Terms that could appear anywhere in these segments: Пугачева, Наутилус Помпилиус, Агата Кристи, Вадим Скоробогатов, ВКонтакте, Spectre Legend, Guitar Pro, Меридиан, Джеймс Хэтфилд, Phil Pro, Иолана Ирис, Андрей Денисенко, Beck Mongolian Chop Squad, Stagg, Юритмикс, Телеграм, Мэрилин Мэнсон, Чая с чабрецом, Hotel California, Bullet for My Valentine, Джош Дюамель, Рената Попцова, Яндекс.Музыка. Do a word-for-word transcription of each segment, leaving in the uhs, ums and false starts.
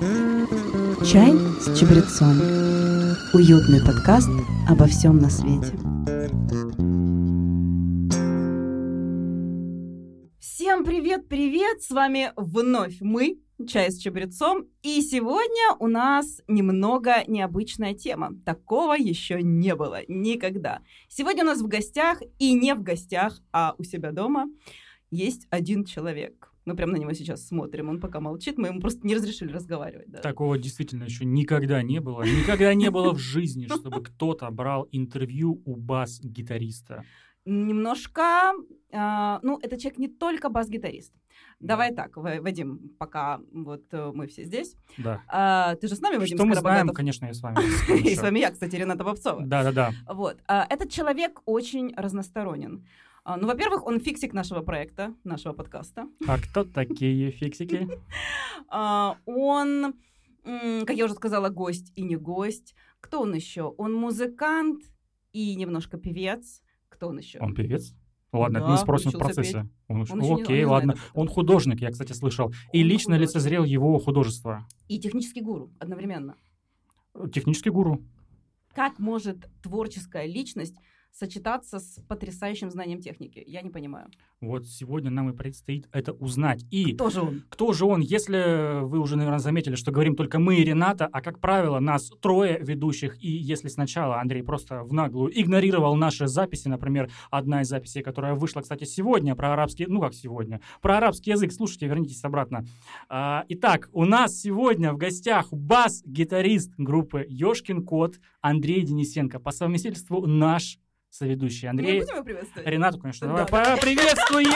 Чай с чабрецом. Уютный подкаст обо всем на свете. Всем привет-привет! С вами вновь мы, Чай с чабрецом. И сегодня у нас немного необычная тема. Такого еще не было никогда. Сегодня у нас в гостях, и не в гостях, а у себя дома, есть один человек. Мы прям на него сейчас смотрим, он пока молчит, мы ему просто не разрешили разговаривать. Даже. Такого действительно еще никогда не было. Никогда не было в жизни, чтобы кто-то брал интервью у бас-гитариста. Немножко... Э, ну, этот человек не только бас-гитарист. Давай так, Вадим, пока вот мы все здесь. Да. А, ты же с нами, Вадим Скоробогатов? Что мы знаем, конечно, я с вами. И с вами я, кстати, Рената Попцова. Да-да-да. Вот. Этот человек очень разносторонен. Ну, во-первых, он фиксик нашего проекта, нашего подкаста. А кто такие фиксики? Он, как я уже сказала, гость и не гость. Кто он еще? Он музыкант и немножко певец. Кто он еще? Он певец? Ладно, да, это мы спросим в процессе. Он, он еще, окей, не, он ладно. Не знает, он художник, я, кстати, слышал. Он и лично художник. Лицезрел его художество. И технический гуру одновременно. Технический гуру. Как может творческая личность сочетаться с потрясающим знанием техники? Я не понимаю. Вот сегодня нам и предстоит это узнать. И кто же он? Кто же он? Если вы уже, наверное, заметили, что говорим только мы и Рената, а, как правило, нас трое ведущих. И если сначала Андрей просто в наглую игнорировал наши записи, например, одна из записей, которая вышла, кстати, сегодня, про арабский... Ну, как сегодня? Про арабский язык. Слушайте, вернитесь обратно. А, итак, у нас сегодня в гостях бас-гитарист группы «Ёшкин кот» Андрей Денисенко. По совместительству наш соведущий Андрей. Мы будем его приветствовать? Ренату, конечно. Да. Давай поприветствуем!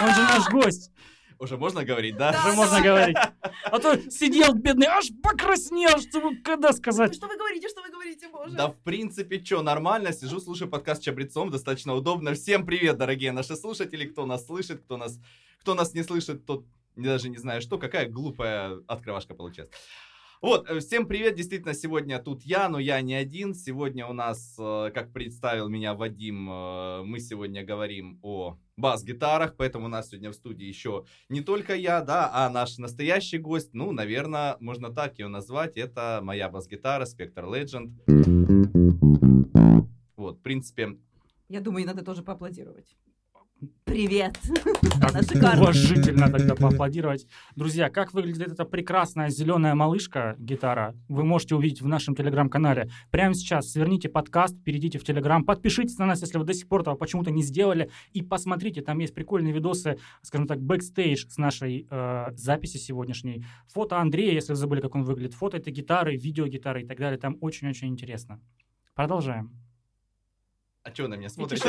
Он же наш гость. Уже можно говорить, да? Уже можно говорить. А то сидел бедный, аж покраснел, чтобы когда сказать. Что вы говорите, что вы говорите, боже? Да, в принципе, что, нормально. Сижу, слушаю подкаст с чабрецом, достаточно удобно. Всем привет, дорогие наши слушатели. Кто нас слышит, кто нас, кто нас не слышит, тот даже не знаю что. Какая глупая открывашка получилась. Вот, всем привет, действительно, сегодня тут я, но я не один. Сегодня у нас, как представил меня Вадим, мы сегодня говорим о бас-гитарах, поэтому у нас сегодня в студии еще не только я, да, а наш настоящий гость, ну, наверное, можно так ее назвать, это моя бас-гитара Spectre Legend. Вот, в принципе... Я думаю, надо тоже поаплодировать. Привет! Уважительно тогда поаплодировать. Друзья, как выглядит эта прекрасная зеленая малышка, гитара, вы можете увидеть в нашем телеграм-канале. Прямо сейчас сверните подкаст, перейдите в телеграм, подпишитесь на нас, если вы до сих пор этого почему-то не сделали, и посмотрите, там есть прикольные видосы, скажем так, бэкстейдж с нашей э, записи сегодняшней. Фото Андрея, если вы забыли, как он выглядит, фото этой гитары, видеогитары и так далее, там очень-очень интересно. Продолжаем. А что на меня смотришь?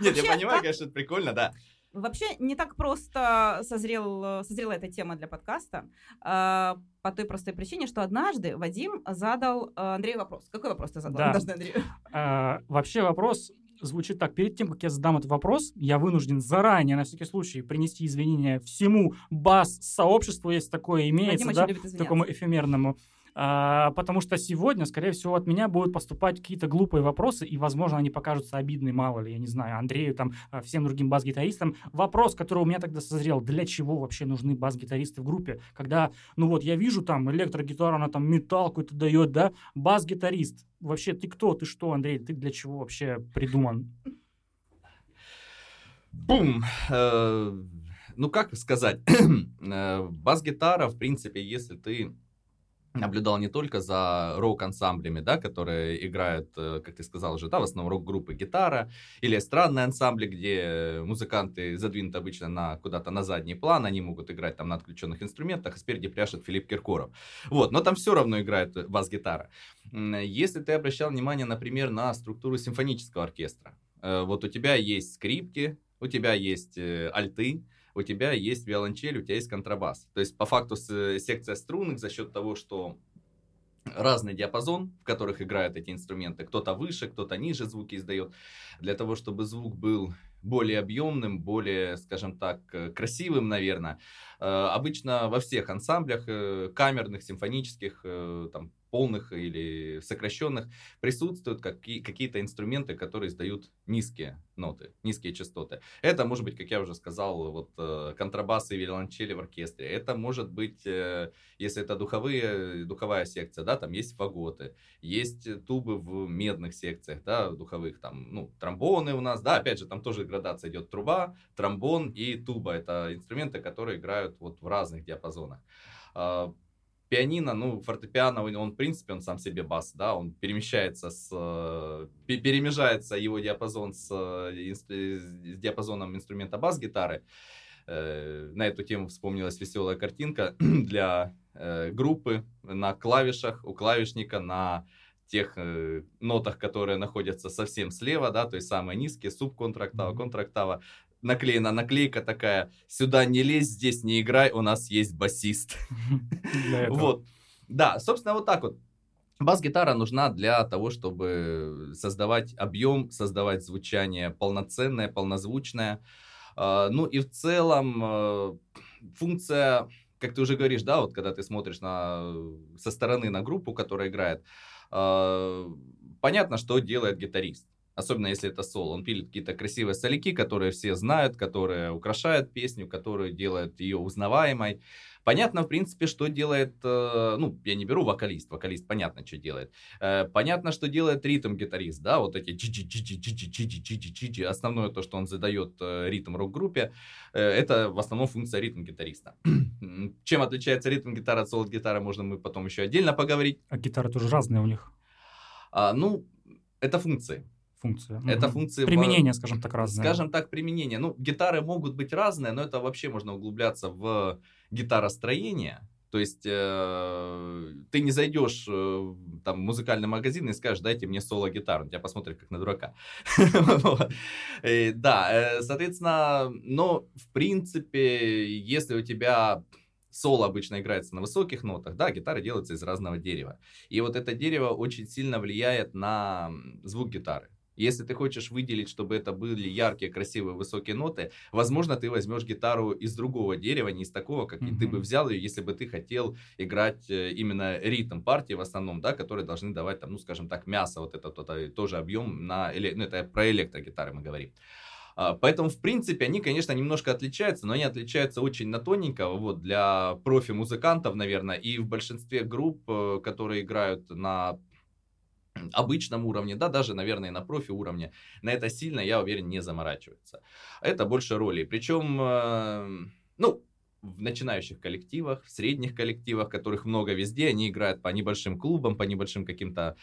Нет, я понимаю, конечно, это прикольно, да. Вообще не так просто созрела эта тема для подкаста по той простой причине, что однажды Вадим задал Андрею вопрос. Какой вопрос ты задал однажды Андрею? Вообще вопрос звучит так. Перед тем, как я задам этот вопрос, я вынужден заранее, на всякий случай, принести извинения всему бас-сообществу, если такое имеется, да, такому эфемерному. А, потому что сегодня, скорее всего, от меня будут поступать какие-то глупые вопросы, и, возможно, они покажутся обидны, мало ли, я не знаю, Андрею, там, всем другим бас-гитаристам. Вопрос, который у меня тогда созрел, для чего вообще нужны бас-гитаристы в группе, когда, ну вот, я вижу там электрогитару, она там металл какой-то дает, да, бас-гитарист, вообще ты кто, ты что, Андрей, ты для чего вообще придуман? Бум! Ну, как сказать, бас-гитара, в принципе, если ты наблюдал не только за рок-ансамблями, да, которые играют, как ты сказал уже, да, в основном рок-группы гитара, или эстрадные ансамбли, где музыканты задвинуты обычно на, куда-то на задний план, они могут играть там на отключенных инструментах, а спереди пляшет Филипп Киркоров. Вот, но там все равно играет бас-гитара. Если ты обращал внимание, например, на структуру симфонического оркестра, вот у тебя есть скрипки, у тебя есть альты, у тебя есть виолончель, у тебя есть контрабас. То есть, по факту, секция струнных за счет того, что разный диапазон, в которых играют эти инструменты, кто-то выше, кто-то ниже звуки издает, для того, чтобы звук был более объемным, более, скажем так, красивым, наверное. Обычно во всех ансамблях камерных, симфонических, там, полных или сокращенных, присутствуют какие- какие-то инструменты, которые издают низкие ноты, низкие частоты. Это может быть, как я уже сказал, вот, контрабасы и виолончели в оркестре. Это может быть, если это духовые, духовая секция, да, там есть фаготы, есть тубы в медных секциях, да, духовых, там, ну, тромбоны у нас, да, опять же, там тоже градация идет: труба, тромбон и туба. Это инструменты, которые играют вот в разных диапазонах. Пианино, ну, фортепиано, он, он, в принципе, он сам себе бас, да, он перемещается с, перемежается его диапазон с, с диапазоном инструмента бас-гитары. На эту тему вспомнилась веселая картинка для группы на клавишах, у клавишника на тех нотах, которые находятся совсем слева, да, то есть самые низкие, субконтрактава, контрактава. Наклеена наклейка такая: сюда не лезь, здесь не играй, у нас есть басист. Вот. Да, собственно, вот так вот. Бас-гитара нужна для того, чтобы создавать объем, создавать звучание полноценное, полнозвучное. Ну и в целом функция, как ты уже говоришь, да, вот когда ты смотришь на, со стороны на группу, которая играет, понятно, что делает гитарист. Особенно если это соло. Он пилит какие-то красивые соляки, которые все знают, которые украшают песню, которые делают ее узнаваемой. Понятно, в принципе, что делает... Ну, я не беру вокалист. Вокалист понятно, что делает. Понятно, что делает ритм-гитарист. Да, вот эти чи-чи-чи-чи-чи-чи-чи-чи-чи-чи. Основное то, что он задает ритм рок-группе, это в основном функция ритм-гитариста. Чем отличается ритм-гитара от соло-гитары, можно мы потом еще отдельно поговорить. А гитары тоже разные у них. А, ну, это функции. Функция. Это функции... Применение, скажем так, разное. Скажем так, применение. Ну, гитары могут быть разные, но это вообще можно углубляться в гитаростроение. То есть, э, ты не зайдешь э, там, в музыкальный магазин и скажешь: дайте мне соло-гитару. Тебя посмотрят как на дурака. Да, соответственно, но в принципе, если у тебя... Соло обычно играется на высоких нотах, да, гитара делается из разного дерева. И вот это дерево очень сильно влияет на звук гитары. Если ты хочешь выделить, чтобы это были яркие, красивые, высокие ноты, возможно, ты возьмешь гитару из другого дерева, не из такого, как mm-hmm. ты бы взял ее, если бы ты хотел играть именно ритм партии в основном, да, которые должны давать, там, ну, скажем так, мясо, вот это, это тоже объем, на, ну, это про электрогитары мы говорим. Поэтому, в принципе, они, конечно, немножко отличаются, но они отличаются очень на тоненького, вот, для профи-музыкантов, наверное, и в большинстве групп, которые играют на обычном уровне, да, даже, наверное, на профи-уровне, на это сильно, я уверен, не заморачиваются. Это больше роли, причем, ну, в начинающих коллективах, в средних коллективах, которых много везде, они играют по небольшим клубам, по небольшим каким-то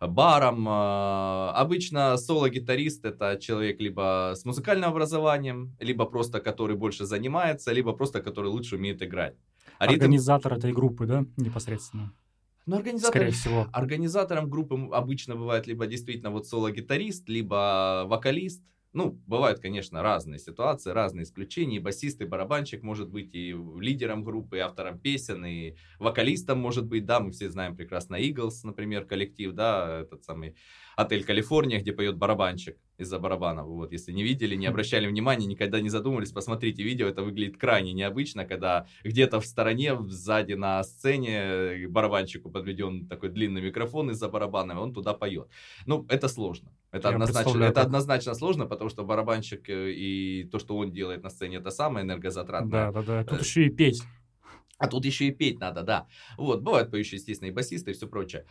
баром. Обычно соло-гитарист — это человек либо с музыкальным образованием, либо просто который больше занимается, либо просто который лучше умеет играть. А организатор ритм... этой группы, да, непосредственно? Ну, организатор... Скорее всего. Организатором группы обычно бывает либо действительно вот соло-гитарист, либо вокалист. Ну, бывают, конечно, разные ситуации, разные исключения. И басист, и барабанщик может быть, и лидером группы, и автором песен, и вокалистом может быть. Да, мы все знаем прекрасно Eagles, например, коллектив, да, этот самый Hotel California, где поет барабанщик из-за барабанов. Вот, если не видели, не обращали внимания, никогда не задумывались, посмотрите видео, это выглядит крайне необычно, когда где-то в стороне, сзади на сцене барабанщику подведен такой длинный микрофон из-за барабанов, и он туда поет. Ну, это сложно. Это однозначно, это однозначно сложно, потому что барабанщик и то, что он делает на сцене, это самое энергозатратное. Да, да, да. Тут еще и петь. А тут еще и петь надо, да. Вот, бывают поющие, естественно, и басисты, и все прочее.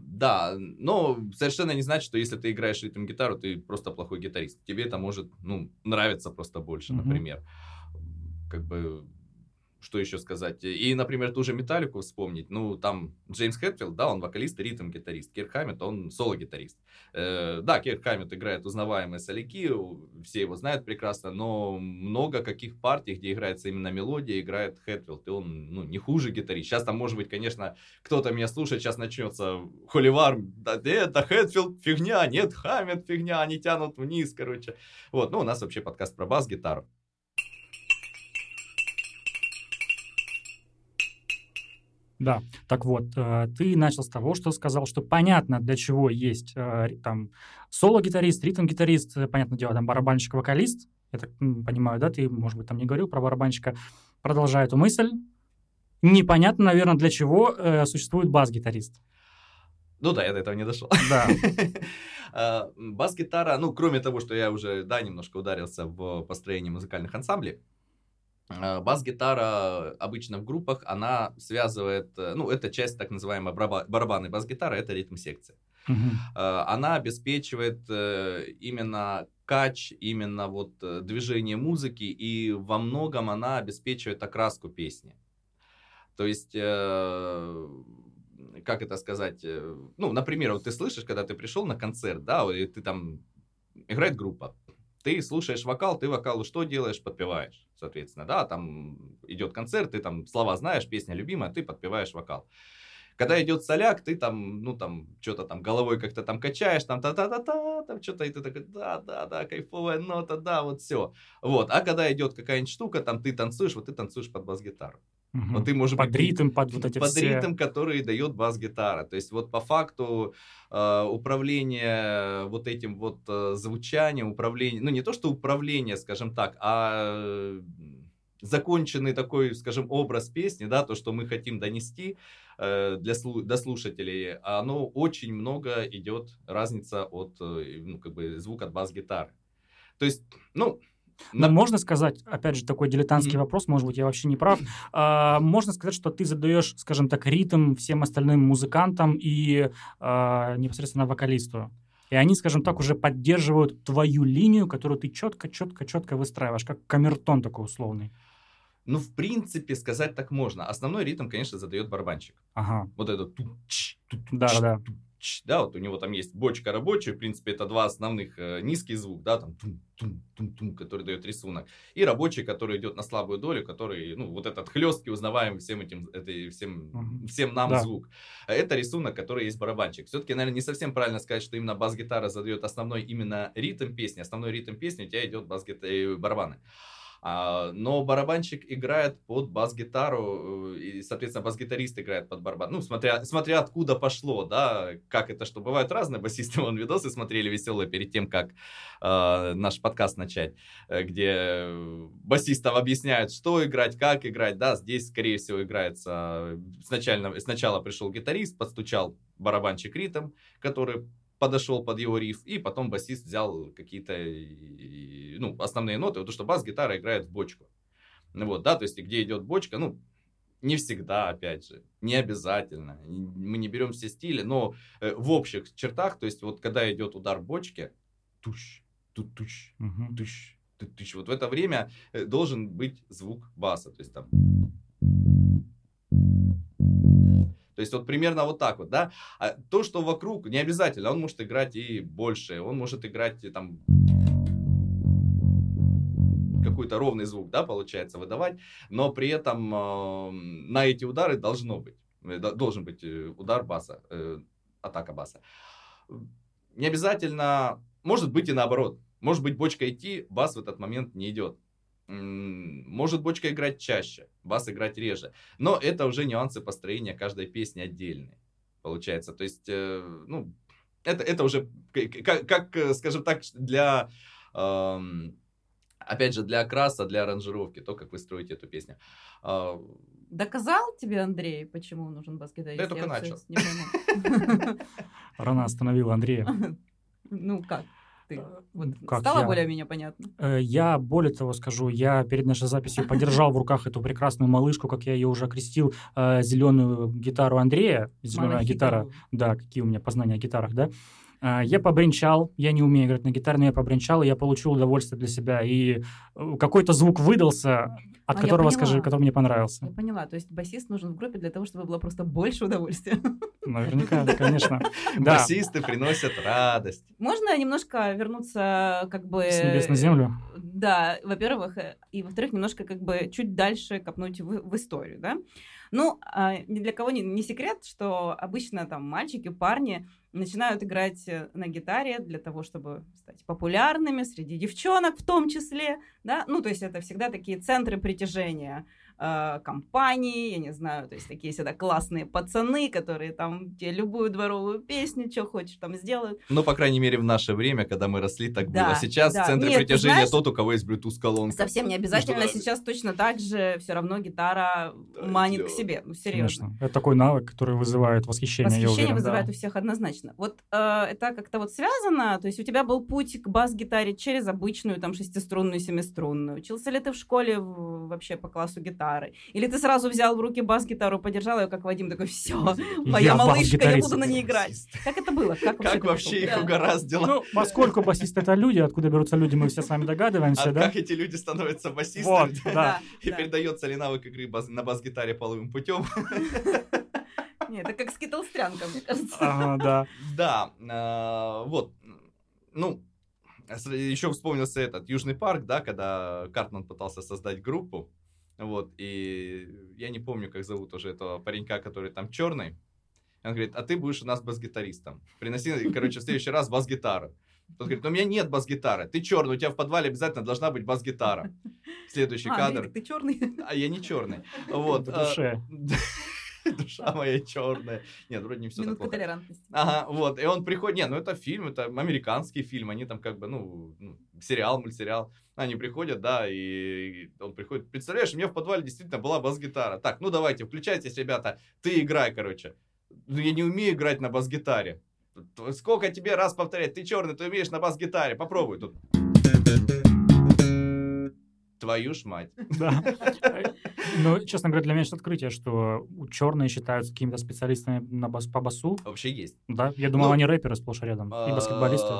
Да, но совершенно не значит, что если ты играешь ритм-гитару, ты просто плохой гитарист. Тебе это может, ну, нравиться просто больше, mm-hmm. например. Как бы... Что еще сказать? И, например, ту же Металлику вспомнить. Ну, там Джеймс Хэтфилд, да, он вокалист и ритм-гитарист. Кирк Хэммет, он соло-гитарист. Э, да, Кирк Хэммет играет узнаваемые соляки, все его знают прекрасно, но много каких партий, где играется именно мелодия, играет Хэтфилд. И он, ну, не хуже гитарист. Сейчас там, может быть, конечно, кто-то меня слушает, сейчас начнется холивар. Да, это Хэтфилд фигня, нет, Хэммет фигня, они тянут вниз, короче. Вот, ну, у нас вообще подкаст про бас-гитару. Да, так вот, ты начал с того, что сказал, что понятно, для чего есть там соло-гитарист, ритм-гитарист, понятное дело, там барабанщик-вокалист, я так понимаю, да, ты, может быть, там не говорил про барабанщика, продолжай эту мысль. Непонятно, наверное, для чего существует бас-гитарист. Ну да, я до этого не дошел. Да. Бас-гитара, ну, кроме того, что я уже, да, немножко ударился в построении музыкальных ансамблей, бас-гитара обычно в группах, она связывает, ну, это часть так называемой барабанной бас-гитары, это ритм-секция. Угу. Она обеспечивает именно кач, именно вот движение музыки, и во многом она обеспечивает окраску песни. То есть, как это сказать, ну, например, вот ты слышишь, когда ты пришел на концерт, да, и ты там, играет группа, ты слушаешь вокал, ты вокалу что делаешь? Подпеваешь, соответственно, да, там идет концерт, ты там слова знаешь, песня любимая, ты подпеваешь вокал. Когда идет соляк, ты там, ну, там, что-то там головой как-то там качаешь, там, та-та-та-та, там, что-то, и ты такой, да-да-да, кайфовая нота, да, вот все. Вот, а когда идет какая-нибудь штука, там, ты танцуешь, вот ты танцуешь под бас-гитару. Угу. Вот ты, может под быть, ритм, под вот эти под все... ритм, который дает бас-гитара. То есть, вот по факту э, управление вот этим вот э, звучанием, управление, ну, не то, что управление, скажем так, а... законченный такой, скажем, образ песни, да, то, что мы хотим донести э, для слу- до слушателей, оно очень много идет, разница от, э, ну, как бы, звук от бас-гитары. То есть, ну... Но на... можно сказать, опять же, такой дилетантский mm-hmm. вопрос, может быть, я вообще не прав, а, можно сказать, что ты задаешь, скажем так, ритм всем остальным музыкантам и а, непосредственно вокалисту. И они, скажем так, уже поддерживают твою линию, которую ты четко-четко-четко выстраиваешь, как камертон такой условный. Ну, в принципе, сказать так можно. Основной ритм, конечно, задает барабанщик. Ага. Вот это туч, туч, да, туч, да. Туч, да, вот у него там есть бочка рабочая, в принципе, это два основных, э, низкий звук, да, там тум-тум-тум-тум, который дает рисунок, и рабочий, который идет на слабую долю, который, ну, вот этот хлесткий, узнаваемый всем этим, этой, всем, угу. всем нам да. звук. Это рисунок, который есть барабанщик. Все-таки, наверное, не совсем правильно сказать, что именно бас-гитара задает основной именно ритм песни. Основной ритм песни у тебя идет бас-гитара, барабаны. Но барабанщик играет под бас-гитару, и, соответственно, бас-гитарист играет под барабан. Ну, смотря, смотря откуда пошло, да, как это, что бывает разные басисты. Вон видосы смотрели веселые перед тем, как э, наш подкаст начать, где басистам объясняют, что играть, как играть, да, здесь, скорее всего, играется... Сначала, сначала пришел гитарист, подстучал барабанщик ритм, который... подошел под его риф, и потом басист взял какие-то, ну, основные ноты, потому что бас-гитара играет в бочку. Ну вот, да, то есть, где идет бочка, ну, не всегда, опять же, не обязательно, мы не берем все стили, но в общих чертах, то есть, вот, когда идет удар бочки, туш, ту-туш, туш, ту-туш, вот в это время должен быть звук баса, то есть, там... То есть, вот примерно вот так вот, да. А то, что вокруг, не обязательно. Он может играть и больше. Он может играть и, там, какой-то ровный звук, да, получается, выдавать. Но при этом э, на эти удары должно быть. Должен быть удар баса, э, атака баса. Не обязательно. Может быть и наоборот. Может быть бочка идти, бас в этот момент не идет. Может бочка играть чаще, бас играть реже. Но это уже нюансы построения каждой песни отдельные, получается. То есть, ну, это, это уже, как, как, скажем так, для, опять же, для окраса, для аранжировки, то, как вы строите эту песню. Доказал тебе, Андрей, почему нужен бас-гитарист? Да я только начал. Рана остановила Андрея. Ну, как? Вот стало я? более-менее понятно? Я, более того, скажу, я перед нашей записью подержал в руках эту прекрасную малышку, как я ее уже окрестил, зеленую гитару Андрея. Зеленая Малахитову. Гитара. Да, какие у меня познания о гитарах, да? Я побренчал, я не умею играть на гитаре, но я побренчал, и я получил удовольствие для себя. И какой-то звук выдался, от а которого, скажи, который мне понравился. Я поняла, то есть басист нужен в группе для того, чтобы было просто больше удовольствия. Наверняка, конечно. Да. Басисты приносят радость. Можно немножко вернуться как бы... С небес на землю? Да, во-первых, и во-вторых, немножко как бы чуть дальше копнуть в, в историю, да? Ну, ни для кого не, не секрет, что обычно там мальчики, парни начинают играть на гитаре для того, чтобы стать популярными среди девчонок в том числе, да? Ну, то есть это всегда такие центры притяжения э, компании, я не знаю, то есть такие всегда классные пацаны, которые там тебе любую дворовую песню, что хочешь, там сделают. Ну, по крайней мере, в наше время, когда мы росли, так да, было. Сейчас да. в центре Нет, притяжения знаешь, тот, у кого есть Bluetooth-колонка. Совсем не обязательно. Сейчас точно так же все равно гитара да, манит дело. К себе. Ну, серьезно. Конечно. Это такой навык, который вызывает восхищение. Восхищение уверен, вызывает да. у всех однозначно. Вот э, это как-то вот связано, то есть у тебя был путь к бас-гитаре через обычную там шестиструнную, семиструнную. Учился ли ты в школе в, вообще по классу гитары? Или ты сразу взял в руки бас-гитару, подержал ее, как Вадим, такой, все, моя малышка, я буду на ней играть. Как это было? Как, как вообще их угораздило? Ну, поскольку басисты — это люди, откуда берутся люди, мы все с вами догадываемся, а да? Как эти люди становятся басистами? Вот, да. И да. передается ли навык игры бас- на бас-гитаре половым путем? Нет, это как скитлстрянка, мне кажется. Ага, да. Да, вот. Ну, еще вспомнился этот Южный парк, да, когда Картман пытался создать группу. Вот, и я не помню, как зовут уже этого паренька, который там черный. Он говорит, а ты будешь у нас бас-гитаристом. Приноси, короче, в следующий раз бас-гитару. Тот говорит, ну у меня нет бас-гитары. Ты черный, у тебя в подвале обязательно должна быть бас-гитара. Следующий а, кадр. Ты, ты черный? А я не черный. Вот. В душе. Душа моя черная. Нет, вроде не все так плохо. Минутка толерантности. Ага, вот. И он приходит... Нет, ну это фильм, это американский фильм. Они там как бы, ну, сериал, мультсериал. Они приходят, да, и он приходит. Представляешь, у меня в подвале действительно была бас-гитара. Так, ну давайте, включайтесь, ребята. Ты играй, короче. Ну я не умею играть на бас-гитаре. Сколько тебе раз повторять? Ты черный, ты умеешь на бас-гитаре. Попробуй тут. Твою ж мать. Да. Ну, честно говоря, для меня сейчас открытие, что черные считаются какими-то специалистами на бас, по басу. Вообще есть. Да, я думал, ну, они рэперы сплошь и рядом, и баскетболисты.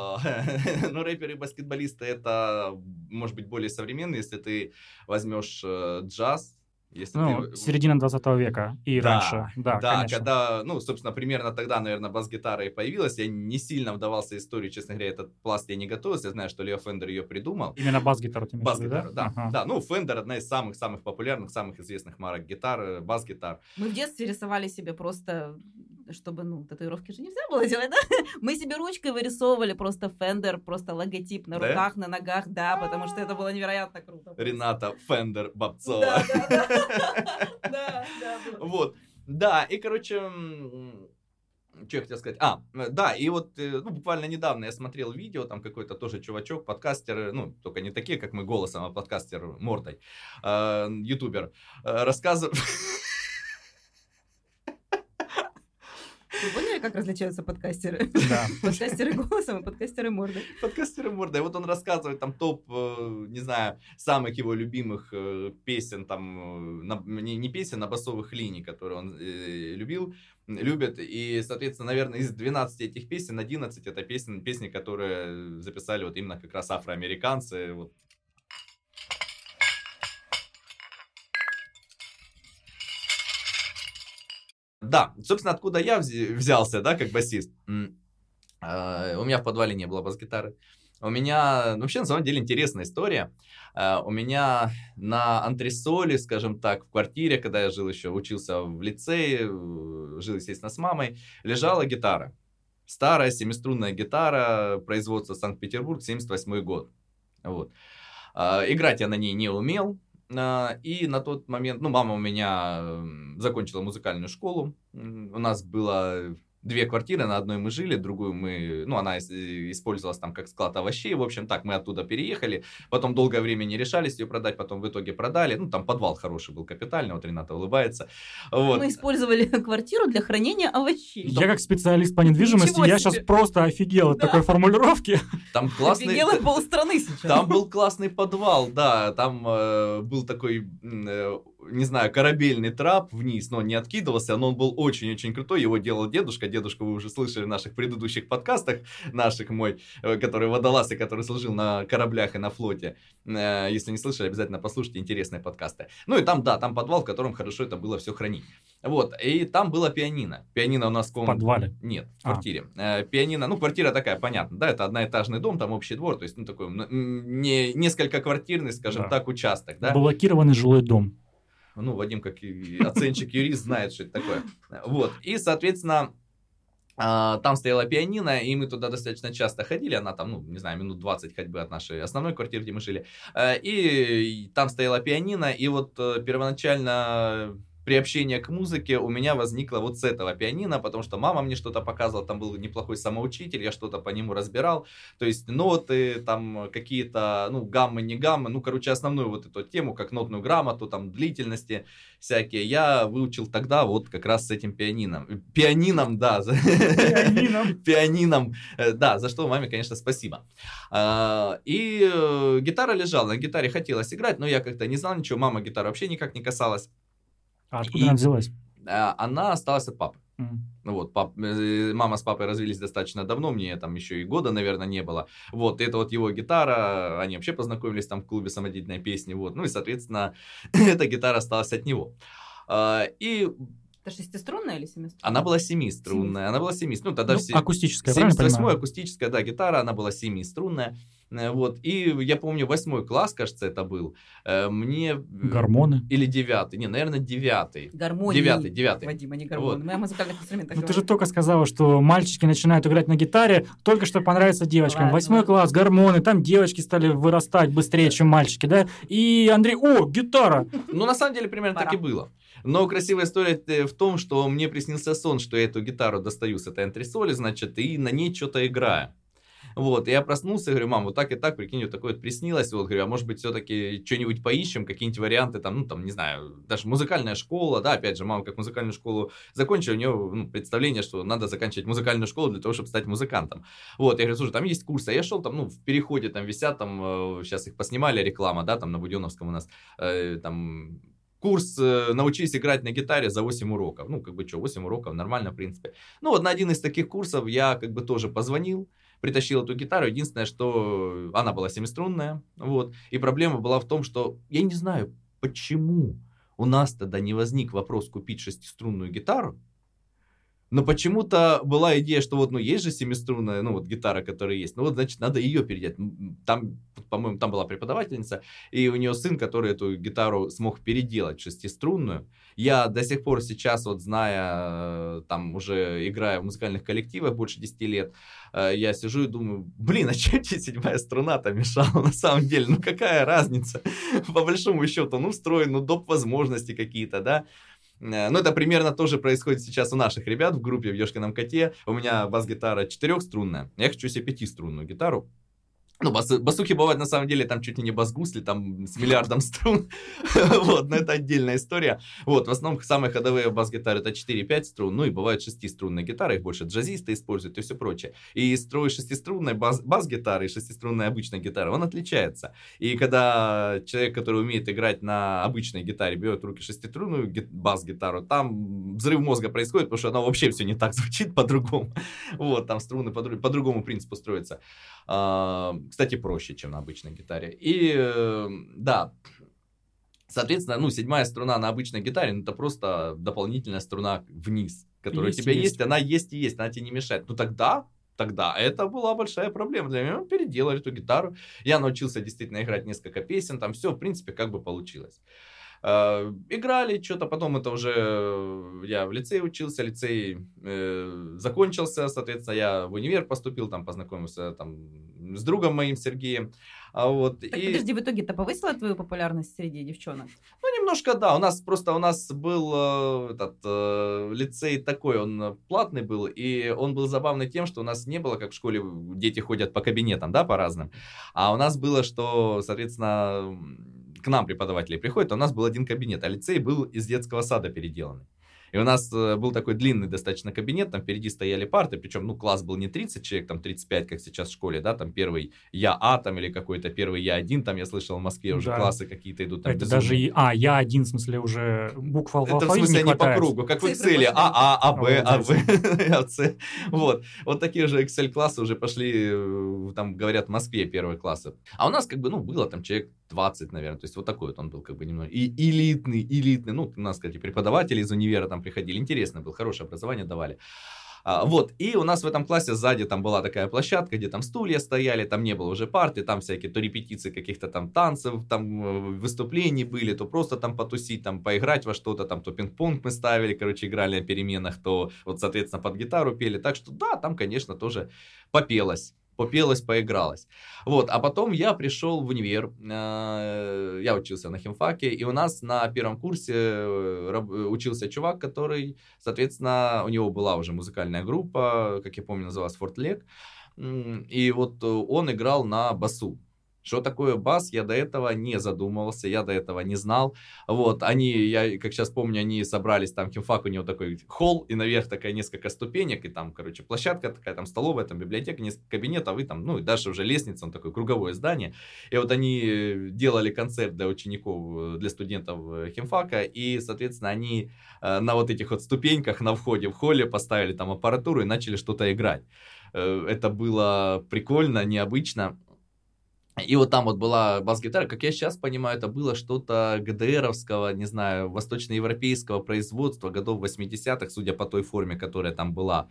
Ну, рэперы и баскетболисты — это, может быть, более современно, если ты возьмешь джаз. Если ну, ты... середина двадцатого века и да, раньше. Да, да, конечно. Когда, ну, собственно, примерно тогда, наверное, бас-гитара и появилась. Я не сильно вдавался в историю, честно говоря, этот пласт я не готовился. Я знаю, что Лео Фендер ее придумал. Именно бас-гитару ты имеешь в виду, да? Да, ага. да. Ну, Фендер — одна из самых-самых популярных, самых известных марок гитар, бас-гитар. Мы в детстве рисовали себе просто, чтобы, ну, татуировки же нельзя было делать, да? Мы себе ручкой вырисовывали просто Фендер, просто логотип на руках, да? на ногах, да, потому что это было невероятно круто. Рената Фендер Попцова. Да, да, да. Да, да. Вот, да, и, короче, что я хотел сказать? А, да, и вот, ну, буквально недавно я смотрел видео, там какой-то тоже чувачок, подкастер, ну, только не такие, как мы голосом, а подкастер мордой, ютубер, рассказывал... Вы поняли, как различаются подкастеры? Да. Подкастеры голосом и подкастеры мордой. Подкастеры мордой. Вот он рассказывает там топ, не знаю, самых его любимых песен, там, не песен, а басовых линий, которые он любил, любит. И, соответственно, наверное, из двенадцати этих песен, одиннадцать это песни, песни, которые записали вот именно как раз афроамериканцы, вот. Да, собственно, откуда я взялся, да, как басист. У меня в подвале не было бас-гитары. У меня, ну, вообще, на самом деле, интересная история. У меня на антресоле, скажем так, в квартире, когда я жил еще, учился в лицее, жил, естественно, с мамой, лежала гитара. Старая семиструнная гитара, производство Санкт-Петербург, семьдесят восьмой год. Вот. Играть я на ней не умел. И на тот момент, ну, мама у меня закончила музыкальную школу. У нас было две квартиры, на одной мы жили, другую мы, ну, она использовалась там как склад овощей. В общем, так, мы оттуда переехали. Потом долгое время не решались ее продать, потом в итоге продали. Ну, там подвал хороший был, капитальный, вот Рената улыбается. Вот. Мы использовали квартиру для хранения овощей. Я как специалист по недвижимости, я сейчас просто офигел да. от такой формулировки. Там классный... Офигела полстраны сейчас. Там был классный подвал, да, там э, был такой... Э, не знаю, корабельный трап вниз, но он не откидывался, но он был очень-очень крутой, его делал дедушка, дедушку вы уже слышали в наших предыдущих подкастах, наших мой, который водолаз и который служил на кораблях и на флоте, если не слышали, обязательно послушайте интересные подкасты. Ну и там, да, там подвал, в котором хорошо это было все хранить. Вот, и там было пианино. Пианино у нас... В ком... подвале? Нет, в квартире. А. Пианино, ну, квартира такая, понятно, да, это одноэтажный дом, там общий двор, то есть, ну, такой, не, несколько квартирный, скажем да. так, участок, да. Блокированный жилой дом. Ну, Вадим, как оценщик-юрист, знает, что это такое. Вот. И, соответственно, Там стояла пианино, и мы туда достаточно часто ходили. Она там, ну, не знаю, минут двадцать ходьбы от нашей основной квартиры, где мы жили. И там стояла пианино, и вот первоначально приобщение к музыке у меня возникло вот с этого пианино, потому что мама мне что-то показывала, там был неплохой самоучитель, я что-то по нему разбирал, то есть ноты, там какие-то, ну, гаммы, не гаммы, ну, короче, основную вот эту тему, как нотную грамоту, там, длительности всякие, я выучил тогда вот как раз с этим пианином. Пианином, да. Пианином. Пианином, да, за что маме, конечно, спасибо. И гитара лежала, на гитаре хотелось играть, но я как-то не знал ничего, мама гитара вообще никак не касалась. А откуда и она взялась? Она осталась от папы. Mm-hmm. Вот, пап, мама с папой развелись достаточно давно, мне там еще и года, наверное, не было. Вот, это вот его гитара, они вообще познакомились там в клубе самодеятельной песни, вот, ну и, соответственно, эта гитара осталась от него. И... Это шестиструнная или семиструнная? Она была семиструнная, она была семиструнная. Ну, тогда ну, все... акустическая, правильно понимаю? семьдесят восьмая акустическая, да, гитара, она была семиструнная. Вот, и я помню, восьмой класс, кажется, это был, мне... Гормоны? Или девятый, не, наверное, девятый. Гармонии. Девятый, девятый. Вадим, а не гормоны, вот. Мы о музыкальных инструментах говорим. Ты же только сказала, что мальчики начинают играть на гитаре, только что понравится девочкам. Ладно. Восьмой класс, гормоны, там девочки стали вырастать быстрее, чем мальчики, да? И Андрей, о, гитара! Ну, на самом деле, примерно так и было. Но красивая история в том, что мне приснился сон, что я эту гитару достаю с этой антресоли, значит, и на ней что-то играю. Вот, и я проснулся, говорю, мам, вот так и так, прикинь, вот такое вот приснилось, вот, говорю, а может быть, все-таки что-нибудь поищем, какие-нибудь варианты, там, ну, там, не знаю, даже музыкальная школа, да, опять же, мама как музыкальную школу закончила, у нее, ну, представление, что надо заканчивать музыкальную школу для того, чтобы стать музыкантом. Вот, я говорю, слушай, там есть курсы, а я шел, там, ну, в переходе, там, висят, там, сейчас их поснимали, реклама, да, там, на Буденовском у нас, э, там... Курс «Научись играть на гитаре за восемь уроков». Ну, как бы что, восемь уроков, нормально, в принципе. Ну, вот на один из таких курсов я как бы тоже позвонил, притащил эту гитару. Единственное, что она была семиструнная, вот. И проблема была в том, что я не знаю, почему у нас тогда не возник вопрос купить шестиструнную гитару. Но почему-то была идея, что вот, ну, есть же семиструнная, ну, вот гитара, которая есть, ну, вот, значит, надо ее переделать. Там, по-моему, там была преподавательница, и у нее сын, который эту гитару смог переделать в шестиструнную. Я до сих пор сейчас, вот, зная, там, уже играя в музыкальных коллективах больше десяти лет, я сижу и думаю, блин, а что тебе седьмая струна-то мешала на самом деле? Ну, какая разница? По большому счету, ну, встроен, ну, доп. Возможности какие-то, да? Ну, это примерно тоже происходит сейчас у наших ребят в группе в Ёшкином коте. У меня бас-гитара четырехструнная, я хочу себе пятиструнную гитару. Ну, бас, басухи бывают, на самом деле, там чуть ли не бас-гусли, там с миллиардом струн. Вот, но это отдельная история. Вот, в основном самые ходовые бас-гитары это четыре-пять струн, ну и бывают шестиструнные гитары, их больше джазисты используют и все прочее. И строй шестиструнной бас-гитары и шестиструнной обычной гитары, он отличается. И когда человек, который умеет играть на обычной гитаре, берет в руки шестиструнную бас-гитару, там взрыв мозга происходит, потому что она вообще все не так звучит, по-другому. Вот, там струны по, по другому принципу строятся. Кстати, проще, чем на обычной гитаре. И, э, да, соответственно, ну, седьмая струна на обычной гитаре, ну, это просто дополнительная струна вниз, которая есть, у тебя есть. есть, она есть и есть, она тебе не мешает. Ну, тогда, тогда это была большая проблема для меня. Мы переделали эту гитару. Я научился действительно играть несколько песен, там все, в принципе, как бы получилось. Играли что-то, потом это уже я в лицее учился, лицей э, закончился, соответственно, я в универ поступил, там познакомился там, с другом моим Сергеем. А вот, так, и... Подожди, в итоге это повысило твою популярность среди девчонок? Ну, немножко, да. У нас просто у нас был этот, э, лицей такой, он платный был, и он был забавный тем, что у нас не было, как в школе дети ходят по кабинетам, да, по разным. А у нас было, что, соответственно, к нам преподаватели приходят, а у нас был один кабинет, а лицей был из детского сада переделанный. И у нас был такой длинный достаточно кабинет, там впереди стояли парты, причем, ну, класс был не тридцать человек, там тридцать пять, как сейчас в школе, да, там первый Я-А там или какой-то первый Я-один, там я слышал в Москве уже да. Классы какие-то идут. Там, это даже и А, Я-один, в смысле, уже буква в алфавите не хватает. Это в смысле не по кругу, как в Excel, А-А, А-Б, А-В, А-Ц. Вот, вот такие же Excel-классы уже пошли, там, говорят, в Москве первые классы. А у нас как бы, ну, было там человек двадцать, наверное, то есть вот такой вот он был как бы немного и элитный, элитный, ну, у нас, кстати, преподаватели из универа там приходили, интересно было, хорошее образование давали. А, вот, и у нас в этом классе сзади там была такая площадка, где там стулья стояли, там не было уже парты, там всякие то репетиции каких-то там танцев, там выступлений были, то просто там потусить, там поиграть во что-то, там то пинг-понг мы ставили, короче, играли на переменах, то вот, соответственно, под гитару пели, так что да, там, конечно, тоже попелось. Попелась, поигралась. Вот, а потом я пришел в универ, я учился на химфаке, и у нас на первом курсе учился чувак, который, соответственно, у него была уже музыкальная группа, как я помню, называлась Fort Leg, и вот он играл на басу. Что такое бас, я до этого не задумывался, я до этого не знал. Вот, они, я как сейчас помню, они собрались, там, химфак, у него такой холл, и наверх такая несколько ступенек, и там, короче, площадка такая, там, столовая, там, библиотека, несколько кабинетов, и там, ну, и дальше уже лестница, он такой круговое здание. И вот они делали концерт для учеников, для студентов химфака, и, соответственно, они на вот этих вот ступеньках на входе в холле поставили там аппаратуру и начали что-то играть. Это было прикольно, необычно. И вот там вот была бас-гитара, как я сейчас понимаю, это было что-то ГДРовского, не знаю, восточноевропейского производства годов восьмидесятых, судя по той форме, которая там была,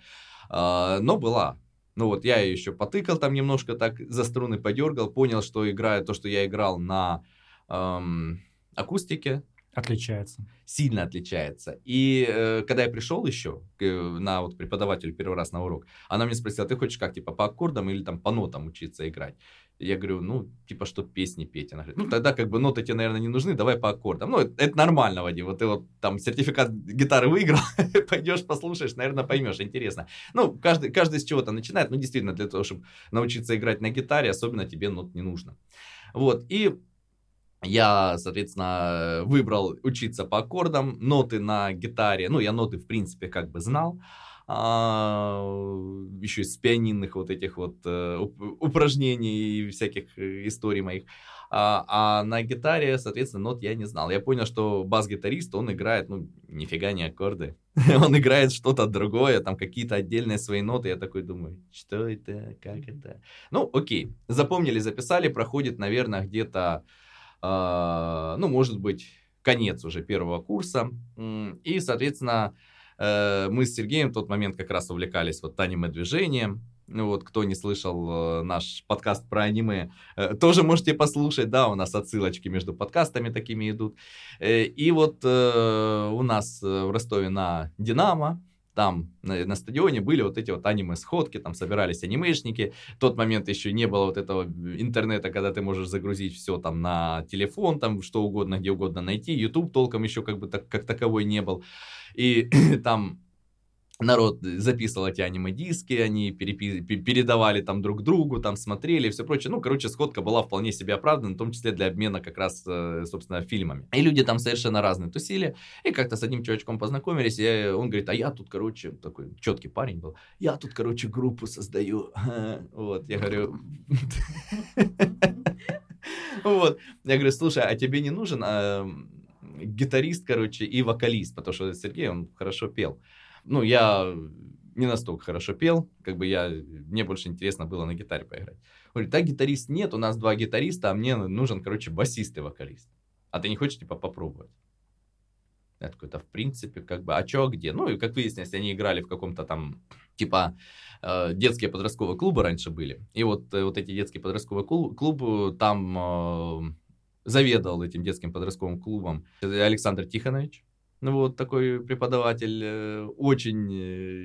но была. Ну вот я ее еще потыкал там немножко, так за струны подергал, понял, что играю то, что я играл на эм, акустике. Отличается. Сильно отличается. И э, когда я пришел еще к, на вот, преподавателю первый раз на урок, она мне спросила, ты хочешь как, типа по аккордам или там по нотам учиться играть? Я говорю, ну, типа, что песни петь. Она говорит, ну, тогда как бы ноты тебе, наверное, не нужны, давай по аккордам. Ну, это, это нормально, Вадим, вот ты вот там сертификат гитары выиграл, пойдешь, послушаешь, наверное, поймешь, интересно. Ну, каждый, каждый с чего-то начинает, ну, действительно, для того, чтобы научиться играть на гитаре, особенно тебе нот не нужно. Вот, и я, соответственно, выбрал учиться по аккордам, ноты на гитаре, ну, я ноты, в принципе, как бы знал. А, еще из пианинных вот этих вот э, упражнений и всяких историй моих. А, а на гитаре, соответственно, нот я не знал. Я понял, что бас-гитарист, он играет, ну, нифига не аккорды. Он играет что-то другое, там какие-то отдельные свои ноты. Я такой думаю, что это, как это? Ну, окей, запомнили, записали, проходит, наверное, где-то, э, ну, может быть, конец уже первого курса. И, соответственно, мы с Сергеем в тот момент как раз увлекались вот аниме-движением. Ну вот, кто не слышал наш подкаст про аниме, тоже можете послушать, да, у нас отсылочки между подкастами такими идут. И вот у нас в Ростове на Динамо, там на, на стадионе были вот эти вот аниме-сходки, там собирались анимешники. В тот момент еще не было вот этого интернета, когда ты можешь загрузить все там на телефон, там что угодно, где угодно найти. YouTube толком еще как бы так, как таковой не был. И там народ записывал эти аниме-диски, они перепи- передавали там друг другу, там смотрели и все прочее. Ну, короче, сходка была вполне себе оправдана, в том числе для обмена как раз, собственно, фильмами. И люди там совершенно разные тусили, и как-то с одним чувачком познакомились, и он говорит, а я тут, короче, такой четкий парень был, я тут, короче, группу создаю. Вот, я говорю... Вот, я говорю, слушай, а тебе не нужен гитарист, короче, и вокалист, потому что Сергей, он хорошо пел. Ну, я не настолько хорошо пел, как бы я, мне больше интересно было на гитаре поиграть. Он говорит, так, гитарист нет, у нас два гитариста, а мне нужен, короче, басист и вокалист. А ты не хочешь, типа, попробовать? Я такой, да, в принципе, как бы, а чё, где? Ну, и, как выяснилось, они играли в каком-то там, типа, детские подростковые клубы раньше были. И вот, вот эти детские подростковые клубы, там заведовал этим детским подростковым клубом Александр Тихонович. Ну, вот такой преподаватель, очень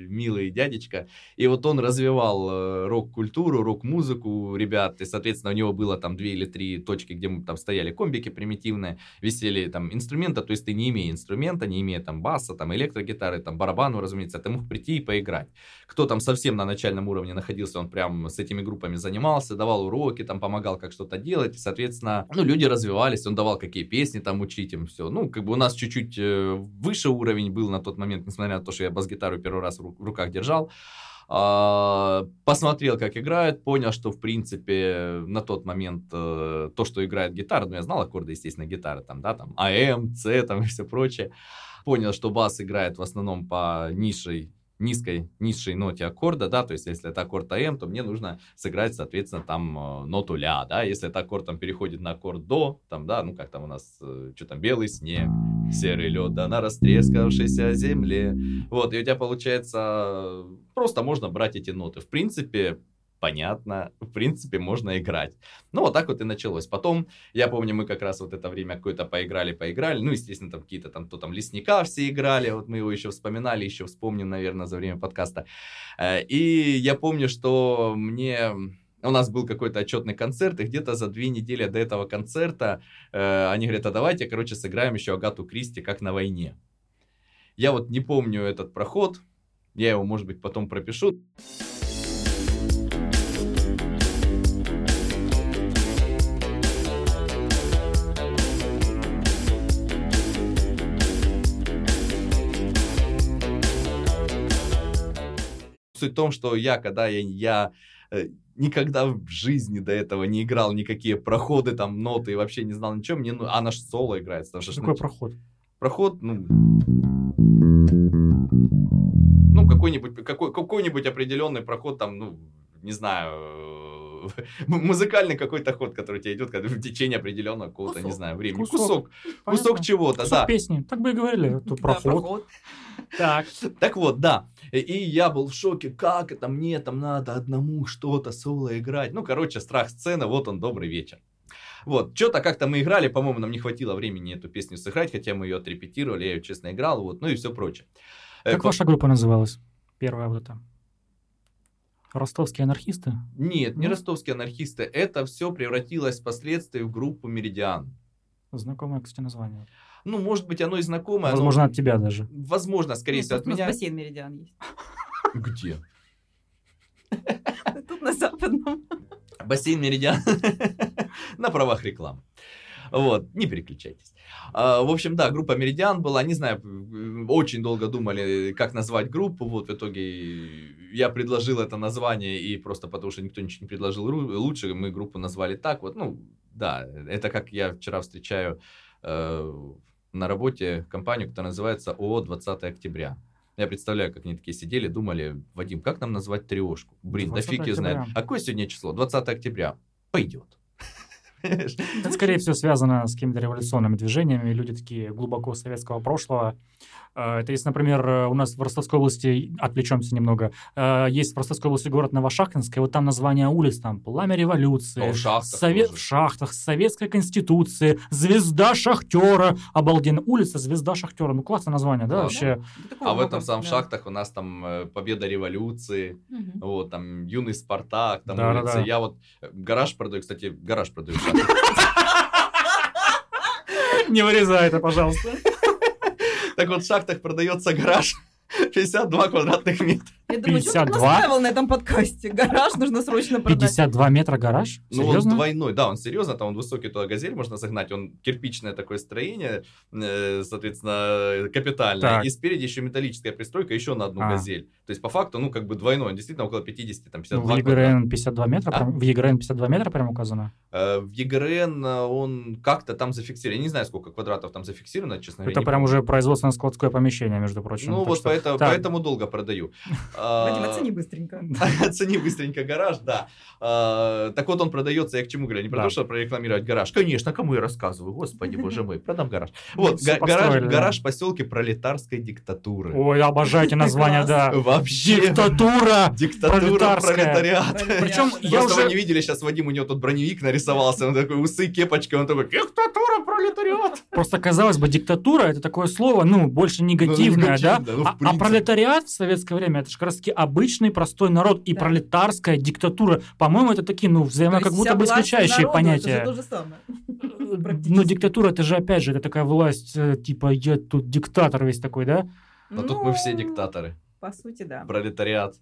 милый дядечка. И вот он развивал рок-культуру, рок-музыку ребят. И, соответственно, у него было там две или три точки, где мы там стояли комбики примитивные, висели там инструмента. То есть ты не имея инструмента, не имея там баса, там электрогитары, там барабану, разумеется, ты мог прийти и поиграть. Кто там совсем на начальном уровне находился, он прям с этими группами занимался, давал уроки, там помогал как что-то делать. И, соответственно, ну, люди развивались, он давал какие песни там учить им, все. Ну, как бы у нас чуть-чуть... выше уровень был на тот момент, несмотря на то, что я бас-гитару первый раз в руках держал. Посмотрел, как играют, понял, что, в принципе, на тот момент то, что играет гитара, ну, я знал аккорды, естественно, гитары, там, да, там, А, М, С, там, и все прочее. Понял, что бас играет в основном по низшей низкой, низшей ноте аккорда, да, то есть если это аккорд АМ, то мне нужно сыграть, соответственно, там ноту ля, да, если это аккорд там переходит на аккорд до, там, да, ну, как там у нас, что там, белый снег, серый лед, да, на растрескавшейся земле, вот, и у тебя получается, просто можно брать эти ноты, в принципе, понятно, в принципе, можно играть. Ну, вот так вот и началось. Потом, я помню, мы как раз вот это время какое-то поиграли-поиграли. Ну, естественно, там какие-то там, кто там, лесника все играли. Вот мы его еще вспоминали, еще вспомним, наверное, за время подкаста. И я помню, что мне... У нас был какой-то отчетный концерт, и где-то за две недели до этого концерта э, они говорят, а давайте, короче, сыграем еще Агату Кристи, как на войне. Я вот не помню этот проход. Я его, может быть, потом пропишу. Суть в том, что я, когда я, я э, никогда в жизни до этого не играл никакие проходы, там, ноты, и вообще не знал ничего, мне, ну, она ж соло играет. Что такое проход? Проход, ну... Ну, какой-нибудь, какой, какой-нибудь определенный проход, там, ну, не знаю, музыкальный какой-то ход, который у тебя идет в течение определенного какого-то, не знаю, времени. Кусок. Кусок чего-то, да. Кусок песни. Так бы и говорили. Проход. Так. Так вот, да. И я был в шоке, как это мне там надо одному что-то соло играть. Ну, короче, страх сцены, вот он, добрый вечер. Вот, что-то как-то мы играли, по-моему, нам не хватило времени эту песню сыграть, хотя мы ее отрепетировали, я ее, честно, играл, вот, ну и все прочее. Как ваша группа называлась? Первая вот эта. Ростовские анархисты? Нет, не ростовские анархисты. Это все превратилось впоследствии в группу «Меридиан». Знакомое, кстати, название. Ну, может быть, оно и знакомое. Возможно, оно... от тебя даже. Возможно, скорее всего, от меня. У нас бассейн «Меридиан» есть. Где? Тут на Западном. Бассейн «Меридиан» на правах рекламы. Вот, не переключайтесь. А, в общем, да, группа «Меридиан» была, не знаю, очень долго думали, как назвать группу. Вот, в итоге я предложил это название, и просто потому, что никто ничего не предложил лучше, мы группу назвали так. Вот, ну, да, это как я вчера встречаю э, на работе компанию, которая называется ООО «двадцатое октября». Я представляю, как они такие сидели, думали, Вадим, как нам назвать трешку? Блин, да фиг ее знает. А какое сегодня число? двадцатое октября. Пойдет. Это, скорее всего, связано с какими-то революционными движениями. Люди такие глубоко советского прошлого. Это если, например, у нас в Ростовской области, отвлечемся немного, есть в Ростовской области город Новошахтинск, и вот там название улиц, там Пламя революции, в, совет... в шахтах, Советская Конституция, Звезда Шахтера. Обалденно. Улица Звезда Шахтера. Ну, классное название, да, да вообще? Да. А в этом самом да. шахтах у нас там Победа революции, угу. вот, там Юный Спартак, там да, улица. Да, да. Я вот гараж продаю, кстати, гараж продаю. Не вырезай это, пожалуйста. Так вот, в шахтах продается гараж пятьдесят два квадратных метра. Я думаю, что ты настаивал на этом подкасте? Гараж нужно срочно продать. пятьдесят два метра гараж? Серьезно? Ну, он двойной, да, он серьезно, там он высокий, туда газель можно загнать, он кирпичное такое строение, соответственно, капитальное, так. И спереди еще металлическая пристройка, еще на одну а. газель. То есть, по факту, ну, как бы двойной, он действительно около пятидесяти, там, пятьдесят два. В ЕГРН пятьдесят два метра, а? прям, в ЕГРН пятьдесят два метра прям указано? Э, в ЕГРН он как-то там зафиксирован, я не знаю, сколько квадратов там зафиксировано, честно говоря. Это прям уже производственно-складское помещение, между прочим. Ну, вот поэтому, поэтому долго продаю. Вадим, оцени быстренько. Оцени быстренько гараж, да. Так вот он продается, я к чему говорю, не потому что прорекламировать гараж. Конечно, кому я рассказываю, господи, боже мой, продам гараж. Вот, гараж в поселке пролетарской диктатуры. Ой, обожайте название, да. Вообще. Диктатура пролетариата. Причем я уже... не видели, сейчас Вадим, у него тут броневик нарисовался, он такой, усы, кепочка, он такой, диктатура пролетариат. Просто, казалось бы, диктатура, это такое слово, ну, больше негативное, да? А пролетариат в советское время, это же как раз таки обычный простой народ и да. пролетарская диктатура. По-моему, это такие, ну, взаимно как будто бы исключающие народу, понятия. Это же то же самое. Но диктатура, это же, опять же, это такая власть, типа, я тут диктатор весь такой, да? Но ну, тут мы все диктаторы. По сути, да. Пролетариат.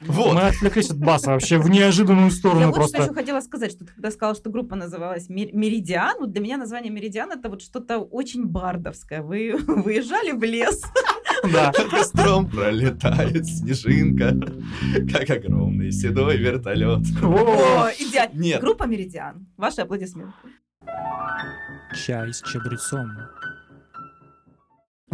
Вот. Мы отвлеклись от баса вообще в неожиданную сторону. Я просто... вот что еще хотела сказать, что ты когда сказала, что группа называлась «Меридиан», вот для меня название «Меридиан» — это вот что-то очень бардовское. Вы выезжали в лес... Да. Под костром пролетает снежинка, как огромный седой вертолет. О, идеально. Группа «Меридиан». Ваши аплодисменты. Чай с чабрецом.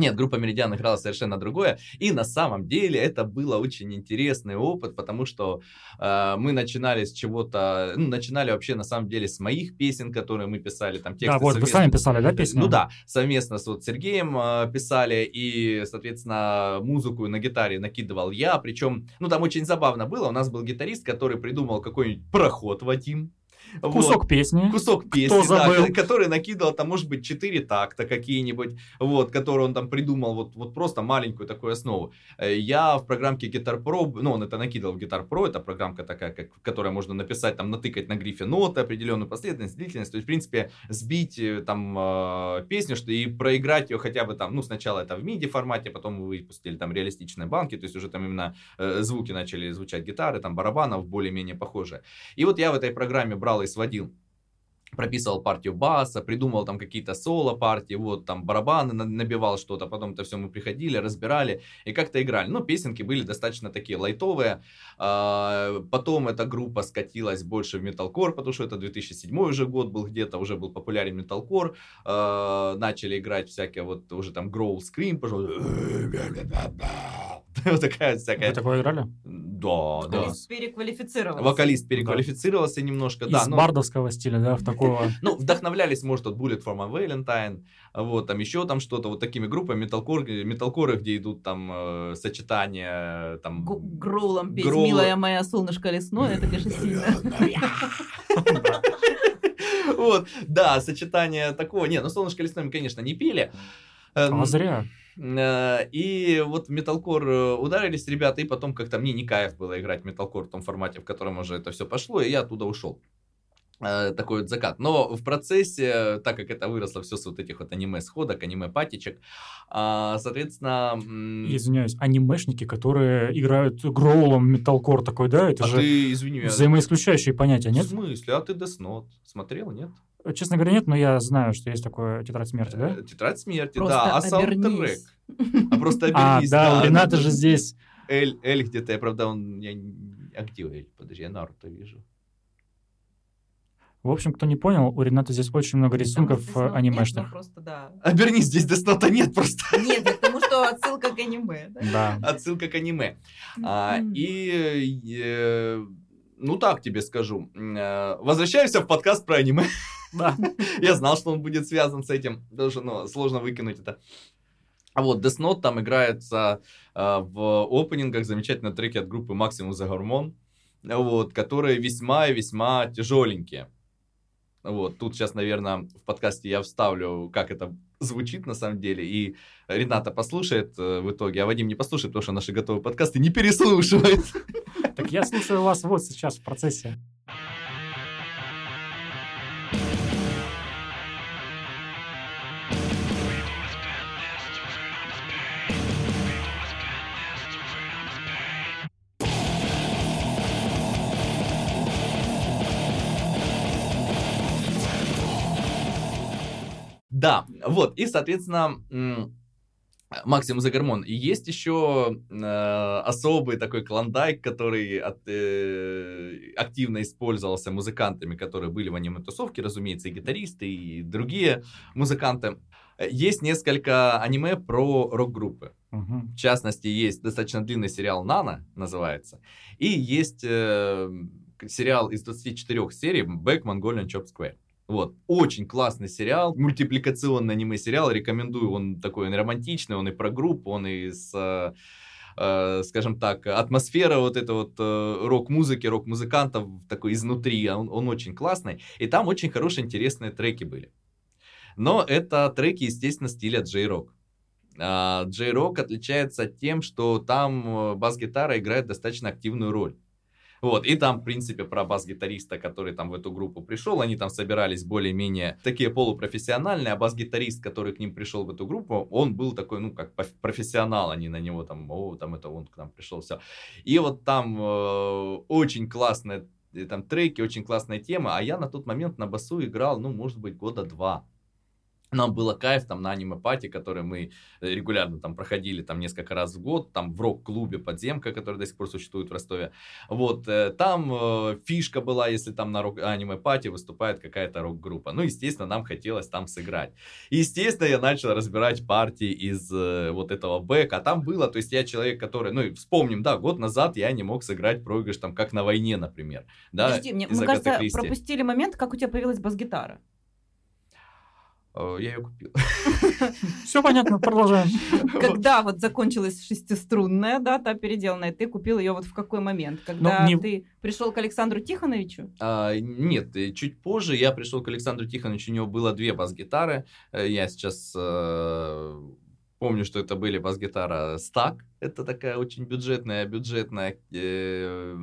Нет, группа Меридиан играла совершенно другое. И на самом деле это был очень интересный опыт, потому что э, мы начинали с чего-то... Ну, начинали вообще на самом деле с моих песен, которые мы писали. Там, тексты да, вот, совместно... вы сами писали, да, песни? Ну да, совместно с вот, Сергеем э, писали. И, соответственно, музыку на гитаре накидывал я. Причем, ну там очень забавно было. У нас был гитарист, который придумал какой-нибудь проход, Вадим. Кусок вот. песни. Кусок песни, да, который накидывал, там, может быть, четыре такта какие-нибудь, вот, которые он там придумал, вот, вот просто маленькую такую основу. Я в программке Guitar Pro, ну, он это накидывал в Guitar Pro, это программка такая, как, которая можно написать, там, натыкать на грифе ноты, определенную последовательность, длительность, то есть, в принципе, сбить там песню, что и проиграть ее хотя бы там, ну, сначала это в миди формате, потом выпустили там реалистичные банки, то есть, уже там именно звуки начали звучать, гитары, там, барабанов, более-менее похожие. И вот я в этой программе брал и сводил, прописывал партию баса, придумал там какие-то соло-партии, вот там барабаны набивал что-то, потом это все мы приходили, разбирали и как-то играли. Ну, песенки были достаточно такие лайтовые. Потом эта группа скатилась больше в металкор, потому что это две тысячи седьмой уже год был где-то, уже был популярен металкор. Начали играть всякие вот уже там Growl Scream, пожалуйста. Вот такая всякая... Вы такое играли? Да, да. Вокалист переквалифицировался. Вокалист переквалифицировался немножко, да. Из бардовского стиля, да, в такого... Ну, вдохновлялись, может, от Bullet for My Valentine, вот, там еще там что-то, вот такими группами, металкоры, где идут там сочетания, там... Гроулом петь «Милая моя, солнышко лесное», это, конечно, сильно... Вот, да, сочетание такого... Не, ну, «Солнышко лесное», конечно, не пели. А зря... И вот в металкор ударились ребята, и потом как-то мне не кайф было играть в металкор в том формате, в котором уже это все пошло, и я оттуда ушел. Такой вот закат. Но в процессе, так как это выросло все с вот этих вот аниме-сходок, аниме-патичек, соответственно... Извиняюсь, анимешники, которые играют гроулом металкор такой, да? Это а же ты, извини, взаимоисключающие я... понятия, нет? В смысле? А ты Death Note смотрел, нет? Честно говоря, нет, но я знаю, что есть такое «Тетрадь смерти», да? «Тетрадь смерти», просто да, а саундтрек. А просто обернись. А, да, у Рената же здесь... Эль, Эль где-то, я, правда, он... А где Эль? Подожди, я Наруто вижу. В общем, кто не понял, у Рената здесь очень много рисунков анимешных. Просто, да. Обернись, здесь Деснота нет просто. Нет, потому что отсылка к аниме. Да. Да. Отсылка к аниме. А, и, э, ну так тебе скажу, возвращаемся в подкаст про аниме. Да. Я знал, что он будет связан с этим, даже ну, сложно выкинуть это. А вот Death Note там играется э, в опенингах, замечательные треки от группы Maximum the Hormone, вот, которые весьма и весьма тяжеленькие. Вот, тут сейчас, наверное, в подкасте я вставлю, как это звучит на самом деле, и Рената послушает в итоге, а Вадим не послушает, потому что наши готовые подкасты не переслушивает. Так я слушаю вас вот сейчас в процессе. Да, вот, и, соответственно, Максимум за гормон. И есть еще э, особый такой клондайк, который от, э, активно использовался музыкантами, которые были в аниме-тусовке, разумеется, и гитаристы, и другие музыканты. Есть несколько аниме про рок-группы. Угу. В частности, есть достаточно длинный сериал «Нана», называется, и есть э, сериал из двадцати четырёх серий «Beck Mongolian Chop Squad». Вот, очень классный сериал, мультипликационный аниме-сериал, рекомендую, он такой, он романтичный, он и про группу, он и с, э, скажем так, атмосфера вот этой вот э, рок-музыки, рок-музыкантов такой изнутри, он, он очень классный, и там очень хорошие, интересные треки были. Но это треки, естественно, стиля джей-рок. А джей-рок отличается тем, что там бас-гитара играет достаточно активную роль. Вот, и там, в принципе, про бас-гитариста, который там в эту группу пришел, они там собирались более-менее такие полупрофессиональные, а бас-гитарист, который к ним пришел в эту группу, он был такой, ну, как профессионал, они на него там, о, там это он к нам пришел, все. И вот там э, очень классные там треки, очень классная тема, а я на тот момент на басу играл, ну, может быть, года два. Нам было кайф там на аниме-пати, которые мы регулярно там проходили там несколько раз в год, там в рок-клубе «Подземка», который до сих пор существует в Ростове. Вот, там э, фишка была, если там на рок- аниме-пати выступает какая-то рок-группа. Ну, естественно, нам хотелось там сыграть. Естественно, я начал разбирать партии из э, вот этого бэка. А там было, то есть я человек, который, ну, вспомним, да, год назад я не мог сыграть проигрыш там, как на войне, например. Да, подожди, мне, мне кажется, пропустили момент, как у тебя появилась бас-гитара. Я ее купил. Все понятно, продолжаем. Когда вот закончилась шестиструнная, да, та переделанная, ты купил ее вот в какой момент? Когда не... ты пришел к Александру Тихоновичу? А, нет, чуть позже я пришел к Александру Тихоновичу, у него было две бас-гитары. Я сейчас э, помню, что это были бас-гитара Stagg. Это такая очень бюджетная, бюджетная э,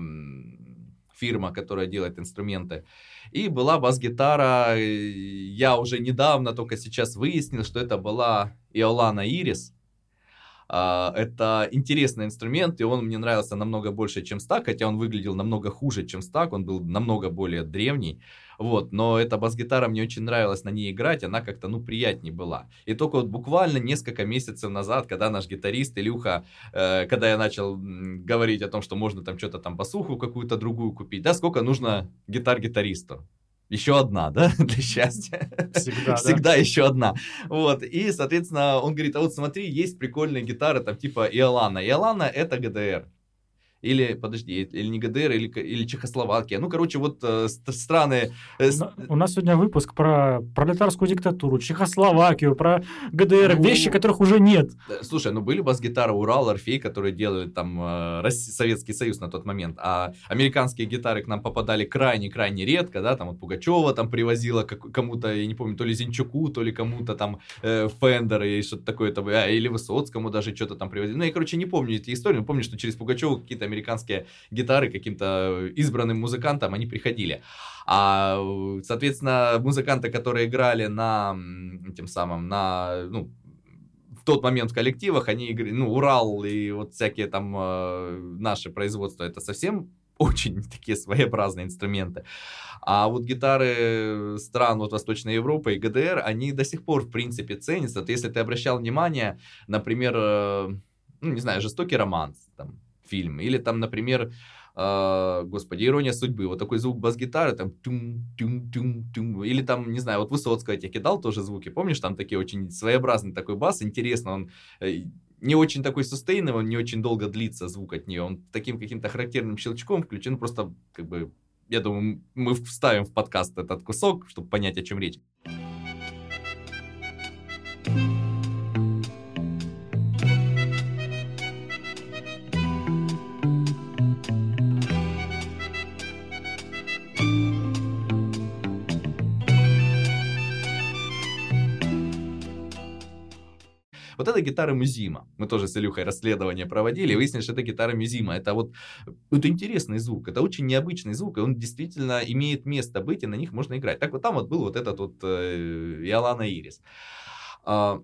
фирма, которая делает инструменты. И была бас-гитара, я уже недавно, только сейчас выяснил, что это была Иолана Ирис. Это интересный инструмент, и он мне нравился намного больше, чем Stagg, хотя он выглядел намного хуже, чем Stagg, он был намного более древний. Вот, но эта бас-гитара, мне очень нравилось на ней играть, она как-то, ну, приятнее была. И только вот буквально несколько месяцев назад, когда наш гитарист Илюха, э, когда я начал говорить о том, что можно там что-то там басуху какую-то другую купить, да, сколько нужно гитар гитаристу? Еще одна, да, для счастья. Всегда, Всегда да? еще одна. Вот, и, соответственно, он говорит, а вот смотри, есть прикольные гитары, там, типа Иолана. Иолана — это ГДР. Или, подожди, или не ГДР, или, или Чехословакия. Ну, короче, вот э, страны... Э, у нас сегодня выпуск про пролетарскую диктатуру, Чехословакию, про ГДР, ну, вещи, которых уже нет. Слушай, ну были бас-гитары Урал, Орфей, которые делали там э, Советский Союз на тот момент, а американские гитары к нам попадали крайне-крайне редко, да, там вот Пугачева там привозила как, кому-то, я не помню, то ли Зинчуку, то ли кому-то там э, Фендер и что-то такое, там, а, или Высоцкому даже что-то там привозили. Ну, я, короче, не помню эти истории, но помню, что через Пугачеву какие-то американские гитары каким-то избранным музыкантам, они приходили. А, соответственно, музыканты, которые играли на, тем самым, на, ну, в тот момент в коллективах, они играли, ну, Урал и вот всякие там э, наши производства, это совсем очень такие своеобразные инструменты. А вот гитары стран вот Восточной Европы и ГДР, они до сих пор, в принципе, ценятся. Вот если ты обращал внимание, например, э, ну, не знаю, «Жестокий романс», там, фильм. Или там, например, э, господи, «Ирония судьбы». Вот такой звук бас-гитары, там тюм-тюм-тюм-тюм. Или там, не знаю, вот Высоцкого я тебе кидал тоже звуки. Помнишь, там такие очень своеобразный такой бас. Интересно, он э, не очень такой сустейный, он не очень долго длится звук от нее. Он таким каким-то характерным щелчком включен. Ну, просто, как бы, я думаю, мы вставим в подкаст этот кусок, чтобы понять, о чем речь. Вот это гитара Музима. Мы тоже с Илюхой расследование проводили и выяснили, что это гитара Музима. Это вот это интересный звук, это очень необычный звук, и он действительно имеет место быть, и на них можно играть. Так вот там вот был вот этот вот э, Иолана Ирис. А,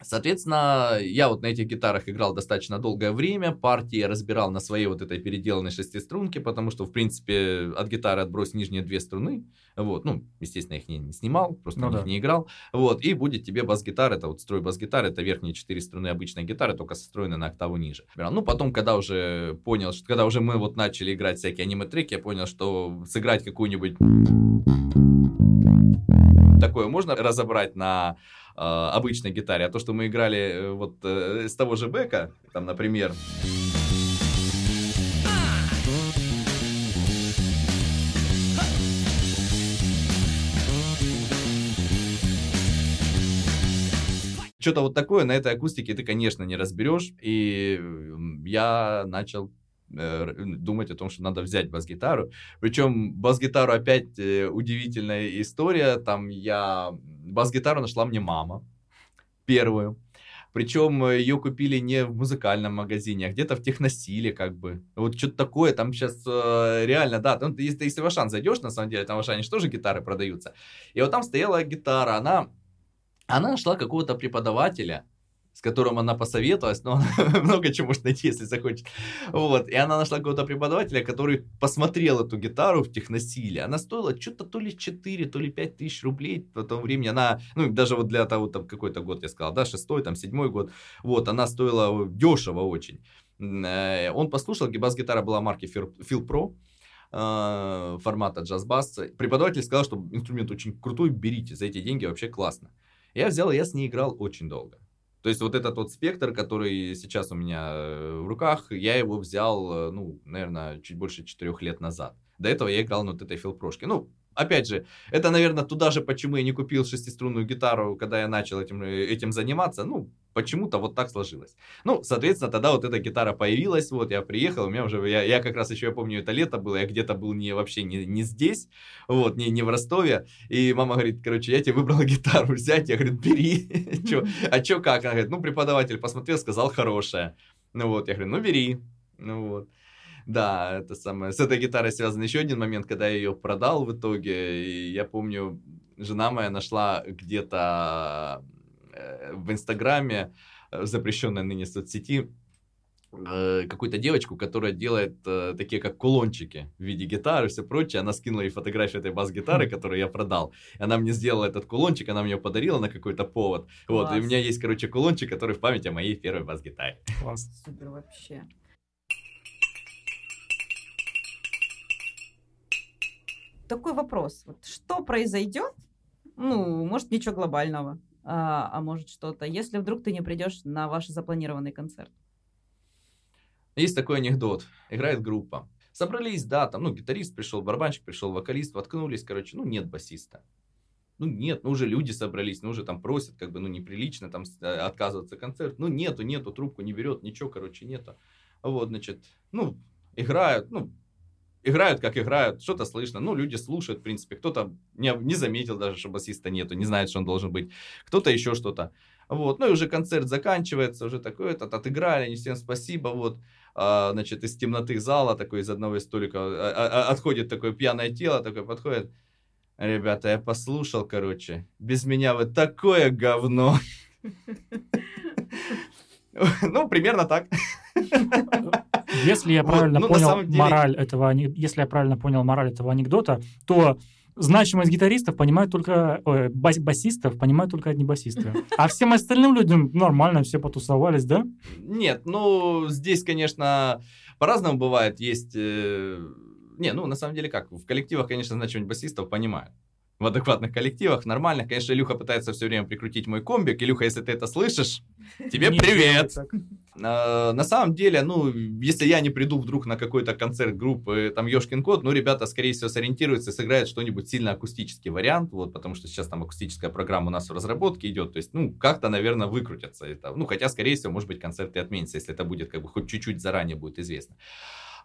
соответственно, я вот на этих гитарах играл достаточно долгое время, партии я разбирал на своей вот этой переделанной шестиструнке, потому что, в принципе, от гитары отбрось нижние две струны. Вот, ну, естественно, я их не, не снимал, просто ну, на них да. не играл. Вот, и будет тебе бас-гитара, это вот строй бас-гитары, это верхние четыре струны обычной гитары, только состроены на октаву ниже. Ну, потом, когда уже понял, что, когда уже мы вот начали играть всякие аниме-треки, я понял, что сыграть какую-нибудь... Такое можно разобрать на э, обычной гитаре, а то, что мы играли э, вот э, с того же Бека, там, например... Что-то вот такое на этой акустике ты, конечно, не разберешь. И я начал э, думать о том, что надо взять бас-гитару. Причем бас-гитару опять э, удивительная история. Там я... Бас-гитару нашла мне мама первую. Причем ее купили не в музыкальном магазине, а где-то в техносиле, как бы. Вот что-то такое, там сейчас э, реально, да, там, если, если в Ашан зайдешь, на самом деле, там в Ашане же тоже гитары продаются. И вот там стояла гитара, она... Она нашла какого-то преподавателя, которым она посоветовалась, но она много чего может найти, если захочет. Вот. И она нашла какого-то преподавателя, который посмотрел эту гитару в техносиле. Она стоила что-то то ли четыре, то ли пять тысяч рублей в том времени. Она, ну, даже вот для того, там, какой-то год, я сказал, да, шестой, там, седьмой год. Вот, она стоила дешево очень. Он послушал, бас-гитара была марки Phil Pro, формата джаз-бас. Преподаватель сказал, что инструмент очень крутой, берите, за эти деньги вообще классно. Я взял, я с ней играл очень долго. То есть вот этот вот спектр, который сейчас у меня в руках, я его взял, ну, наверное, чуть больше четырех лет назад. До этого я играл на вот этой филпрошке. Ну, опять же, это, наверное, туда же, почему я не купил шестиструнную гитару, когда я начал этим, этим заниматься. Ну, почему-то вот так сложилось. Ну, соответственно, тогда вот эта гитара появилась, вот, я приехал, у меня уже, я, я как раз еще, я помню, это лето было, я где-то был не, вообще не, не здесь, вот, не, не в Ростове, и мама говорит, короче, я тебе выбрала гитару взять, я говорю, бери, а че как? Она говорит, ну, преподаватель посмотрел, сказал, хорошая. Ну, вот, я говорю, ну, бери, ну, вот. Да, это самое. С этой гитарой связан еще один момент, когда я ее продал в итоге. И я помню, жена моя нашла где-то в Инстаграме, запрещенной ныне соцсети, какую-то девочку, которая делает такие как кулончики в виде гитары и все прочее. Она скинула ей фотографию этой бас-гитары, которую я продал. Она мне сделала этот кулончик, она мне подарила на какой-то повод. Вот, и у меня есть, короче, кулончик, который в память о моей первой бас-гитаре. Класс. Супер вообще. Такой вопрос. Вот что произойдет? Ну, может, ничего глобального, а, а может, что-то, если вдруг ты не придешь на ваш запланированный концерт? Есть такой анекдот. Играет группа. Собрались, да, там, ну, гитарист пришел, барабанщик пришел, вокалист, воткнулись, короче, ну, нет басиста. Ну, нет, ну, уже люди собрались, ну, уже там просят, как бы, ну, неприлично там отказываться концерт. Ну, нету, нету, трубку не берет, ничего, короче, нету. Вот, значит, ну, играют, ну, играют, как играют, что-то слышно. Ну, люди слушают, в принципе. Кто-то не, не заметил даже, что басиста нету, не знает, что он должен быть. Кто-то еще что-то. Вот. Ну, и уже концерт заканчивается, уже такой этот, отыграли, не всем спасибо. Вот, а, значит, из темноты зала, такой из одного из столиков, а, а, отходит такое пьяное тело, такое подходит. Ребята, я послушал, короче, без меня вы такое говно. Ну, примерно так. Если я правильно вот, ну, понял деле... мораль этого, если я правильно понял мораль этого анекдота, то значимость гитаристов понимают только э, бас, басистов понимают только одни басисты, а всем остальным людям нормально, все потусовались, да? Нет, ну здесь, конечно, по-разному бывает. Есть, э... не, ну на самом деле как в коллективах, конечно, значимость басистов понимают. В адекватных коллективах, нормальных. Конечно, Илюха пытается все время прикрутить мой комбик. Илюха, если ты это слышишь, тебе привет! На самом деле, ну, если я не приду вдруг на какой-то концерт группы, там, Ёшкин кот, ну, ребята, скорее всего, сориентируются и сыграют что-нибудь сильно акустический вариант, вот, потому что сейчас там акустическая программа у нас в разработке идет, то есть, ну, как-то, наверное, выкрутятся. Ну, хотя, скорее всего, может быть, концерт и отменится, если это будет, как бы, хоть чуть-чуть заранее будет известно.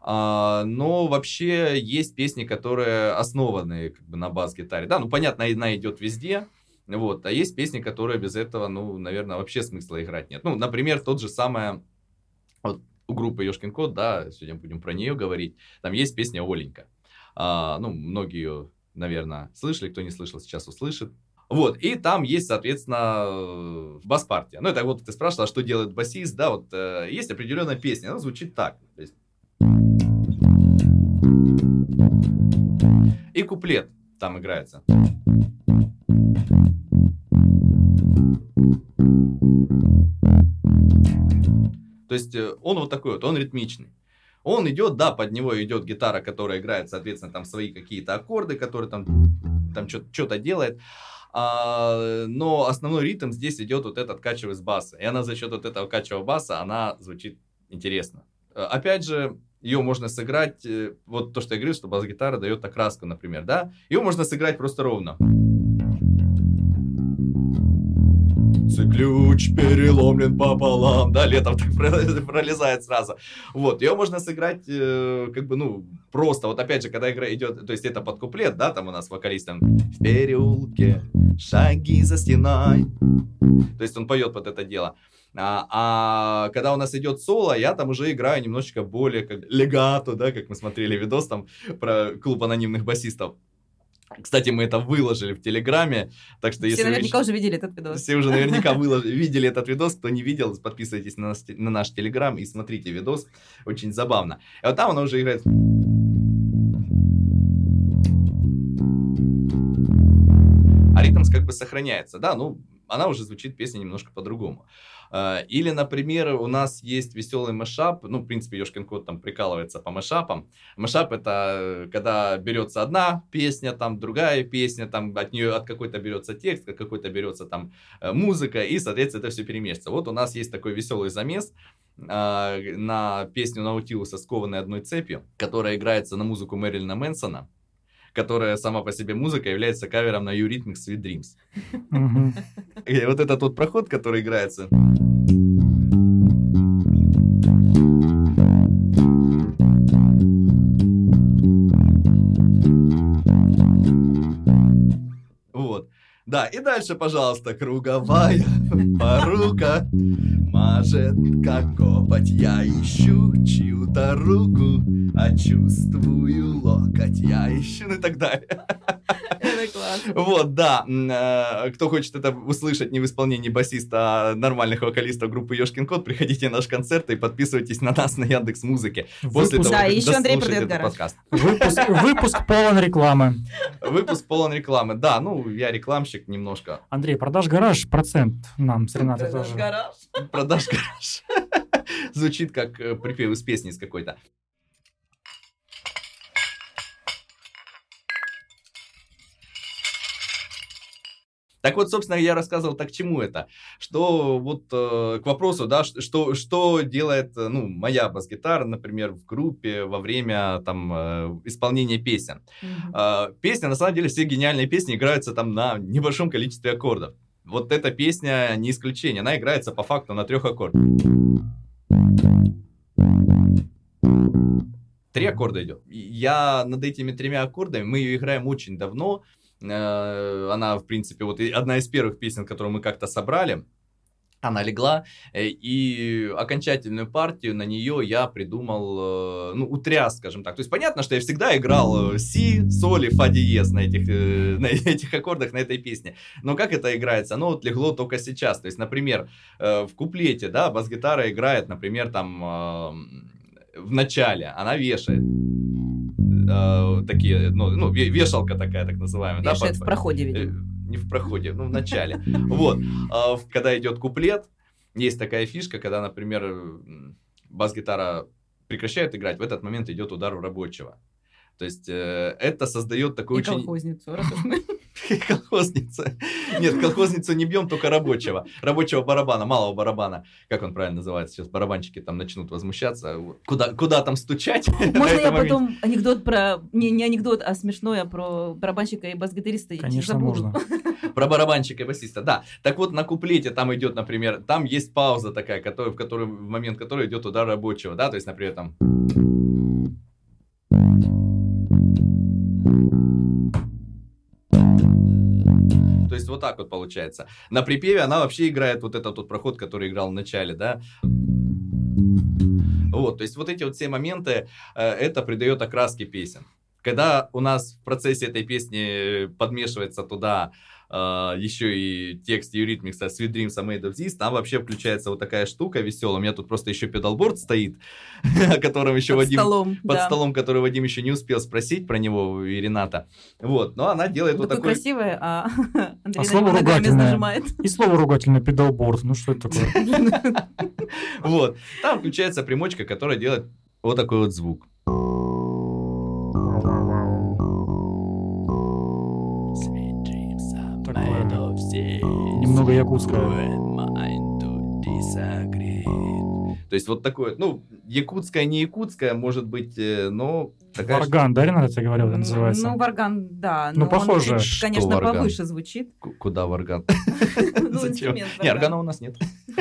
Но вообще есть песни, которые основаны как бы на бас-гитаре. Да, ну понятно, она идет везде. Вот. А есть песни, которые без этого, ну, наверное, вообще смысла играть нет. Ну, например, тот же самое вот, у группы Ёшкин кот, да, сегодня будем про нее говорить. Там есть песня «Оленька». А, ну, многие ее, наверное, слышали. Кто не слышал, сейчас услышит. Вот, и там есть, соответственно, бас-партия. Ну, это вот ты спрашивала, что делает басист, да, вот есть определенная песня, она звучит так. То есть и куплет там играется. То есть он вот такой вот, он ритмичный. Он идет, да, под него идет гитара, которая играет, соответственно, там свои какие-то аккорды, которые там, там что-то делает. А, но основной ритм здесь идет вот этот качевый с баса. И она за счет вот этого качевого баса, она звучит интересно. Опять же, ее можно сыграть, вот то, что я говорил, что бас-гитара дает окраску, например, да? Ее можно сыграть просто ровно. Ключ переломлен пополам, да, летом так пролезает сразу. Вот, ее можно сыграть, как бы, ну, просто, вот опять же, когда игра идет, то есть это под куплет, да, там у нас вокалист там в переулке, шаги за стеной, то есть он поет под это дело. А, а когда у нас идет соло, я там уже играю немножечко более как легато, да, как мы смотрели видос там про клуб анонимных басистов. Кстати, мы это выложили в Телеграме, так что все если наверняка вы... уже видели этот видос. Все уже наверняка выложили, видели этот видос, кто не видел, подписывайтесь на, нас, на наш Телеграм и смотрите видос, очень забавно. И вот там она уже играет. А ритм как бы сохраняется, да, ну она уже звучит, песня немножко по-другому. Или, например, у нас есть веселый мэшап. Ну, в принципе, Ёшкин кот там прикалывается по мэшапам. Мэшап — это когда берется одна песня, там другая песня, там от нее от какой-то берется текст, от какой-то берется там музыка, и, соответственно, это все перемешивается. Вот у нас есть такой веселый замес э, на песню Наутилуса «Скованной одной цепью», которая играется на музыку Мэрилина Мэнсона, которая сама по себе музыка является кавером на Юритмикс «Sweet Dreams». И вот это тот проход, который играется. Вот. Да, и дальше, пожалуйста, круговая порука мажет, как копоть. Я ищу чью-то руку, а чувствую локоть. Я ищу, ну и так далее. Это классно. Вот, да. Кто хочет это услышать не в исполнении басиста, а нормальных вокалистов группы Ёшкин кот, приходите на наш концерт и подписывайтесь на нас на Яндекс.Музыке. После того, да, как дослушаете этот подкаст. Выпуск, выпуск полон рекламы. Выпуск полон рекламы, да. Ну, я рекламщик немножко. Андрей, продаж гараж, процент нам с Ренатой тоже. Гараж. Продаж гараж. Звучит как припев из песни из какой-то. Так вот, собственно, я рассказывал, так к чему это, что вот э, к вопросу, да, что, что делает, ну, моя бас-гитара, например, в группе во время, там, э, исполнения песен. Mm-hmm. Э, песня, на самом деле, все гениальные песни играются там на небольшом количестве аккордов. Вот эта песня не исключение, она играется по факту на трех аккордах. Три аккорда идет. Я над этими тремя аккордами, мы ее играем очень давно. Она, в принципе, вот одна из первых песен, которую мы как-то собрали. Она легла, и окончательную партию на нее я придумал, ну, утряс, скажем так. То есть, понятно, что я всегда играл си, соль и фа диез на этих, на этих аккордах, на этой песне. Но как это играется? Оно вот легло только сейчас. То есть, например, в куплете, да, бас-гитара играет, например, там, в начале, она вешает. Такие, ну, ну, вешалка такая, так называемая. Да, под... в проходе, видимо. Не в проходе, ну, в начале. Вот. Когда идет куплет, есть такая фишка, когда, например, бас-гитара прекращает играть, в этот момент идет удар у рабочего. То есть, это создает такую... И очень... колхозницу. Колхозница. Нет, колхозницу не бьем, только рабочего. Рабочего барабана, малого барабана. Как он правильно называется? Сейчас барабанщики там начнут возмущаться. Куда, куда там стучать? Можно я потом анекдот про... Не, не анекдот, а смешной, а про барабанщика и бас-гитариста? Конечно, можно. Про барабанщика и басиста, да. Так вот, на куплете там идет, например, там есть пауза такая, в, которой, в момент которой идет удар рабочего, да? То есть, например, там... То есть вот так вот получается. На припеве она вообще играет вот этот вот проход, который играл в начале, да. Вот, то есть вот эти вот все моменты, это придает окраски песен. Когда у нас в процессе этой песни подмешивается туда э, еще и текст Eurythmics Sweet Dreams are Made of This, там вообще включается вот такая штука веселая. У меня тут просто еще педалборд стоит, о котором еще под Вадим... Столом, под да. столом, который Вадим еще не успел спросить про него и Рената. Вот, но она делает вот, вот такой... красивое, а Андрей ногами нажимает. И слово ругательное педалборд. Ну что это такое? Вот, там включается примочка, которая делает вот такой вот звук. Немного якутское. То есть вот такое, ну, якутское, не якутское, может быть, но... Такая варган, что... да, Рената, я говорил, это называется? Ну, варган, да. Ну, похоже. Он, конечно, варган? Повыше звучит. К- куда варган? Зачем? Не, органа у нас нет.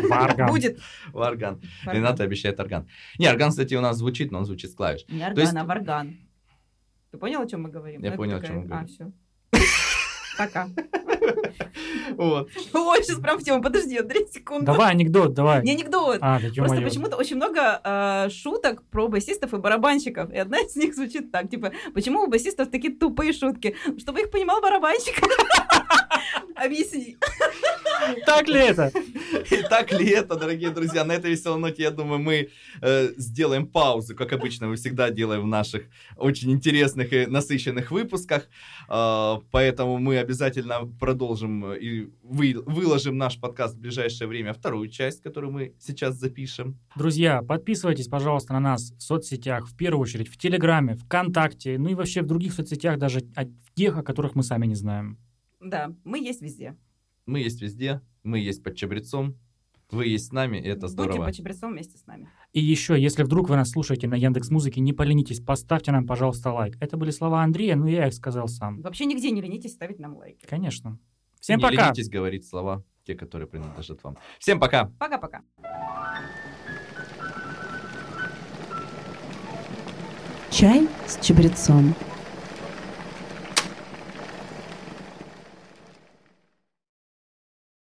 Варган. Будет. Варган. Рената обещает орган. Не, орган, кстати, у нас звучит, но он звучит с клавиш. Не орган, а варган. Ты понял, о чем мы говорим? Я понял, о чем мы говорим. А, все. Пока. Вот. Ой, сейчас прям в тему. Подожди, Андрей, секунду. Давай анекдот, давай. Не анекдот. А, да, просто почему-то очень много э, шуток про басистов и барабанщиков. И одна из них звучит так, типа, почему у басистов такие тупые шутки? Чтобы их понимал барабанщик. Объясни. Так ли это? Так ли это, дорогие друзья? На этой веселой ноте, я думаю, мы э, сделаем паузу, как обычно мы всегда делаем в наших очень интересных и насыщенных выпусках. Э, поэтому мы обязательно продолжим и вы, выложим наш подкаст в ближайшее время, вторую часть, которую мы сейчас запишем. Друзья, подписывайтесь, пожалуйста, на нас в соцсетях, в первую очередь в Телеграме, ВКонтакте, ну и вообще в других соцсетях, даже в тех, о которых мы сами не знаем. Да, мы есть везде. Мы есть везде, мы есть под чабрецом, вы есть с нами, и это здорово. Будьте под чабрецом вместе с нами. И еще, если вдруг вы нас слушаете на Яндекс.Музыке, не поленитесь, поставьте нам, пожалуйста, лайк. Это были слова Андрея, но я их сказал сам. Вообще нигде не ленитесь ставить нам лайки. Конечно. Всем не пока. Не ленитесь говорить слова, те, которые принадлежат вам. Всем пока. Пока-пока. Чай с чабрецом.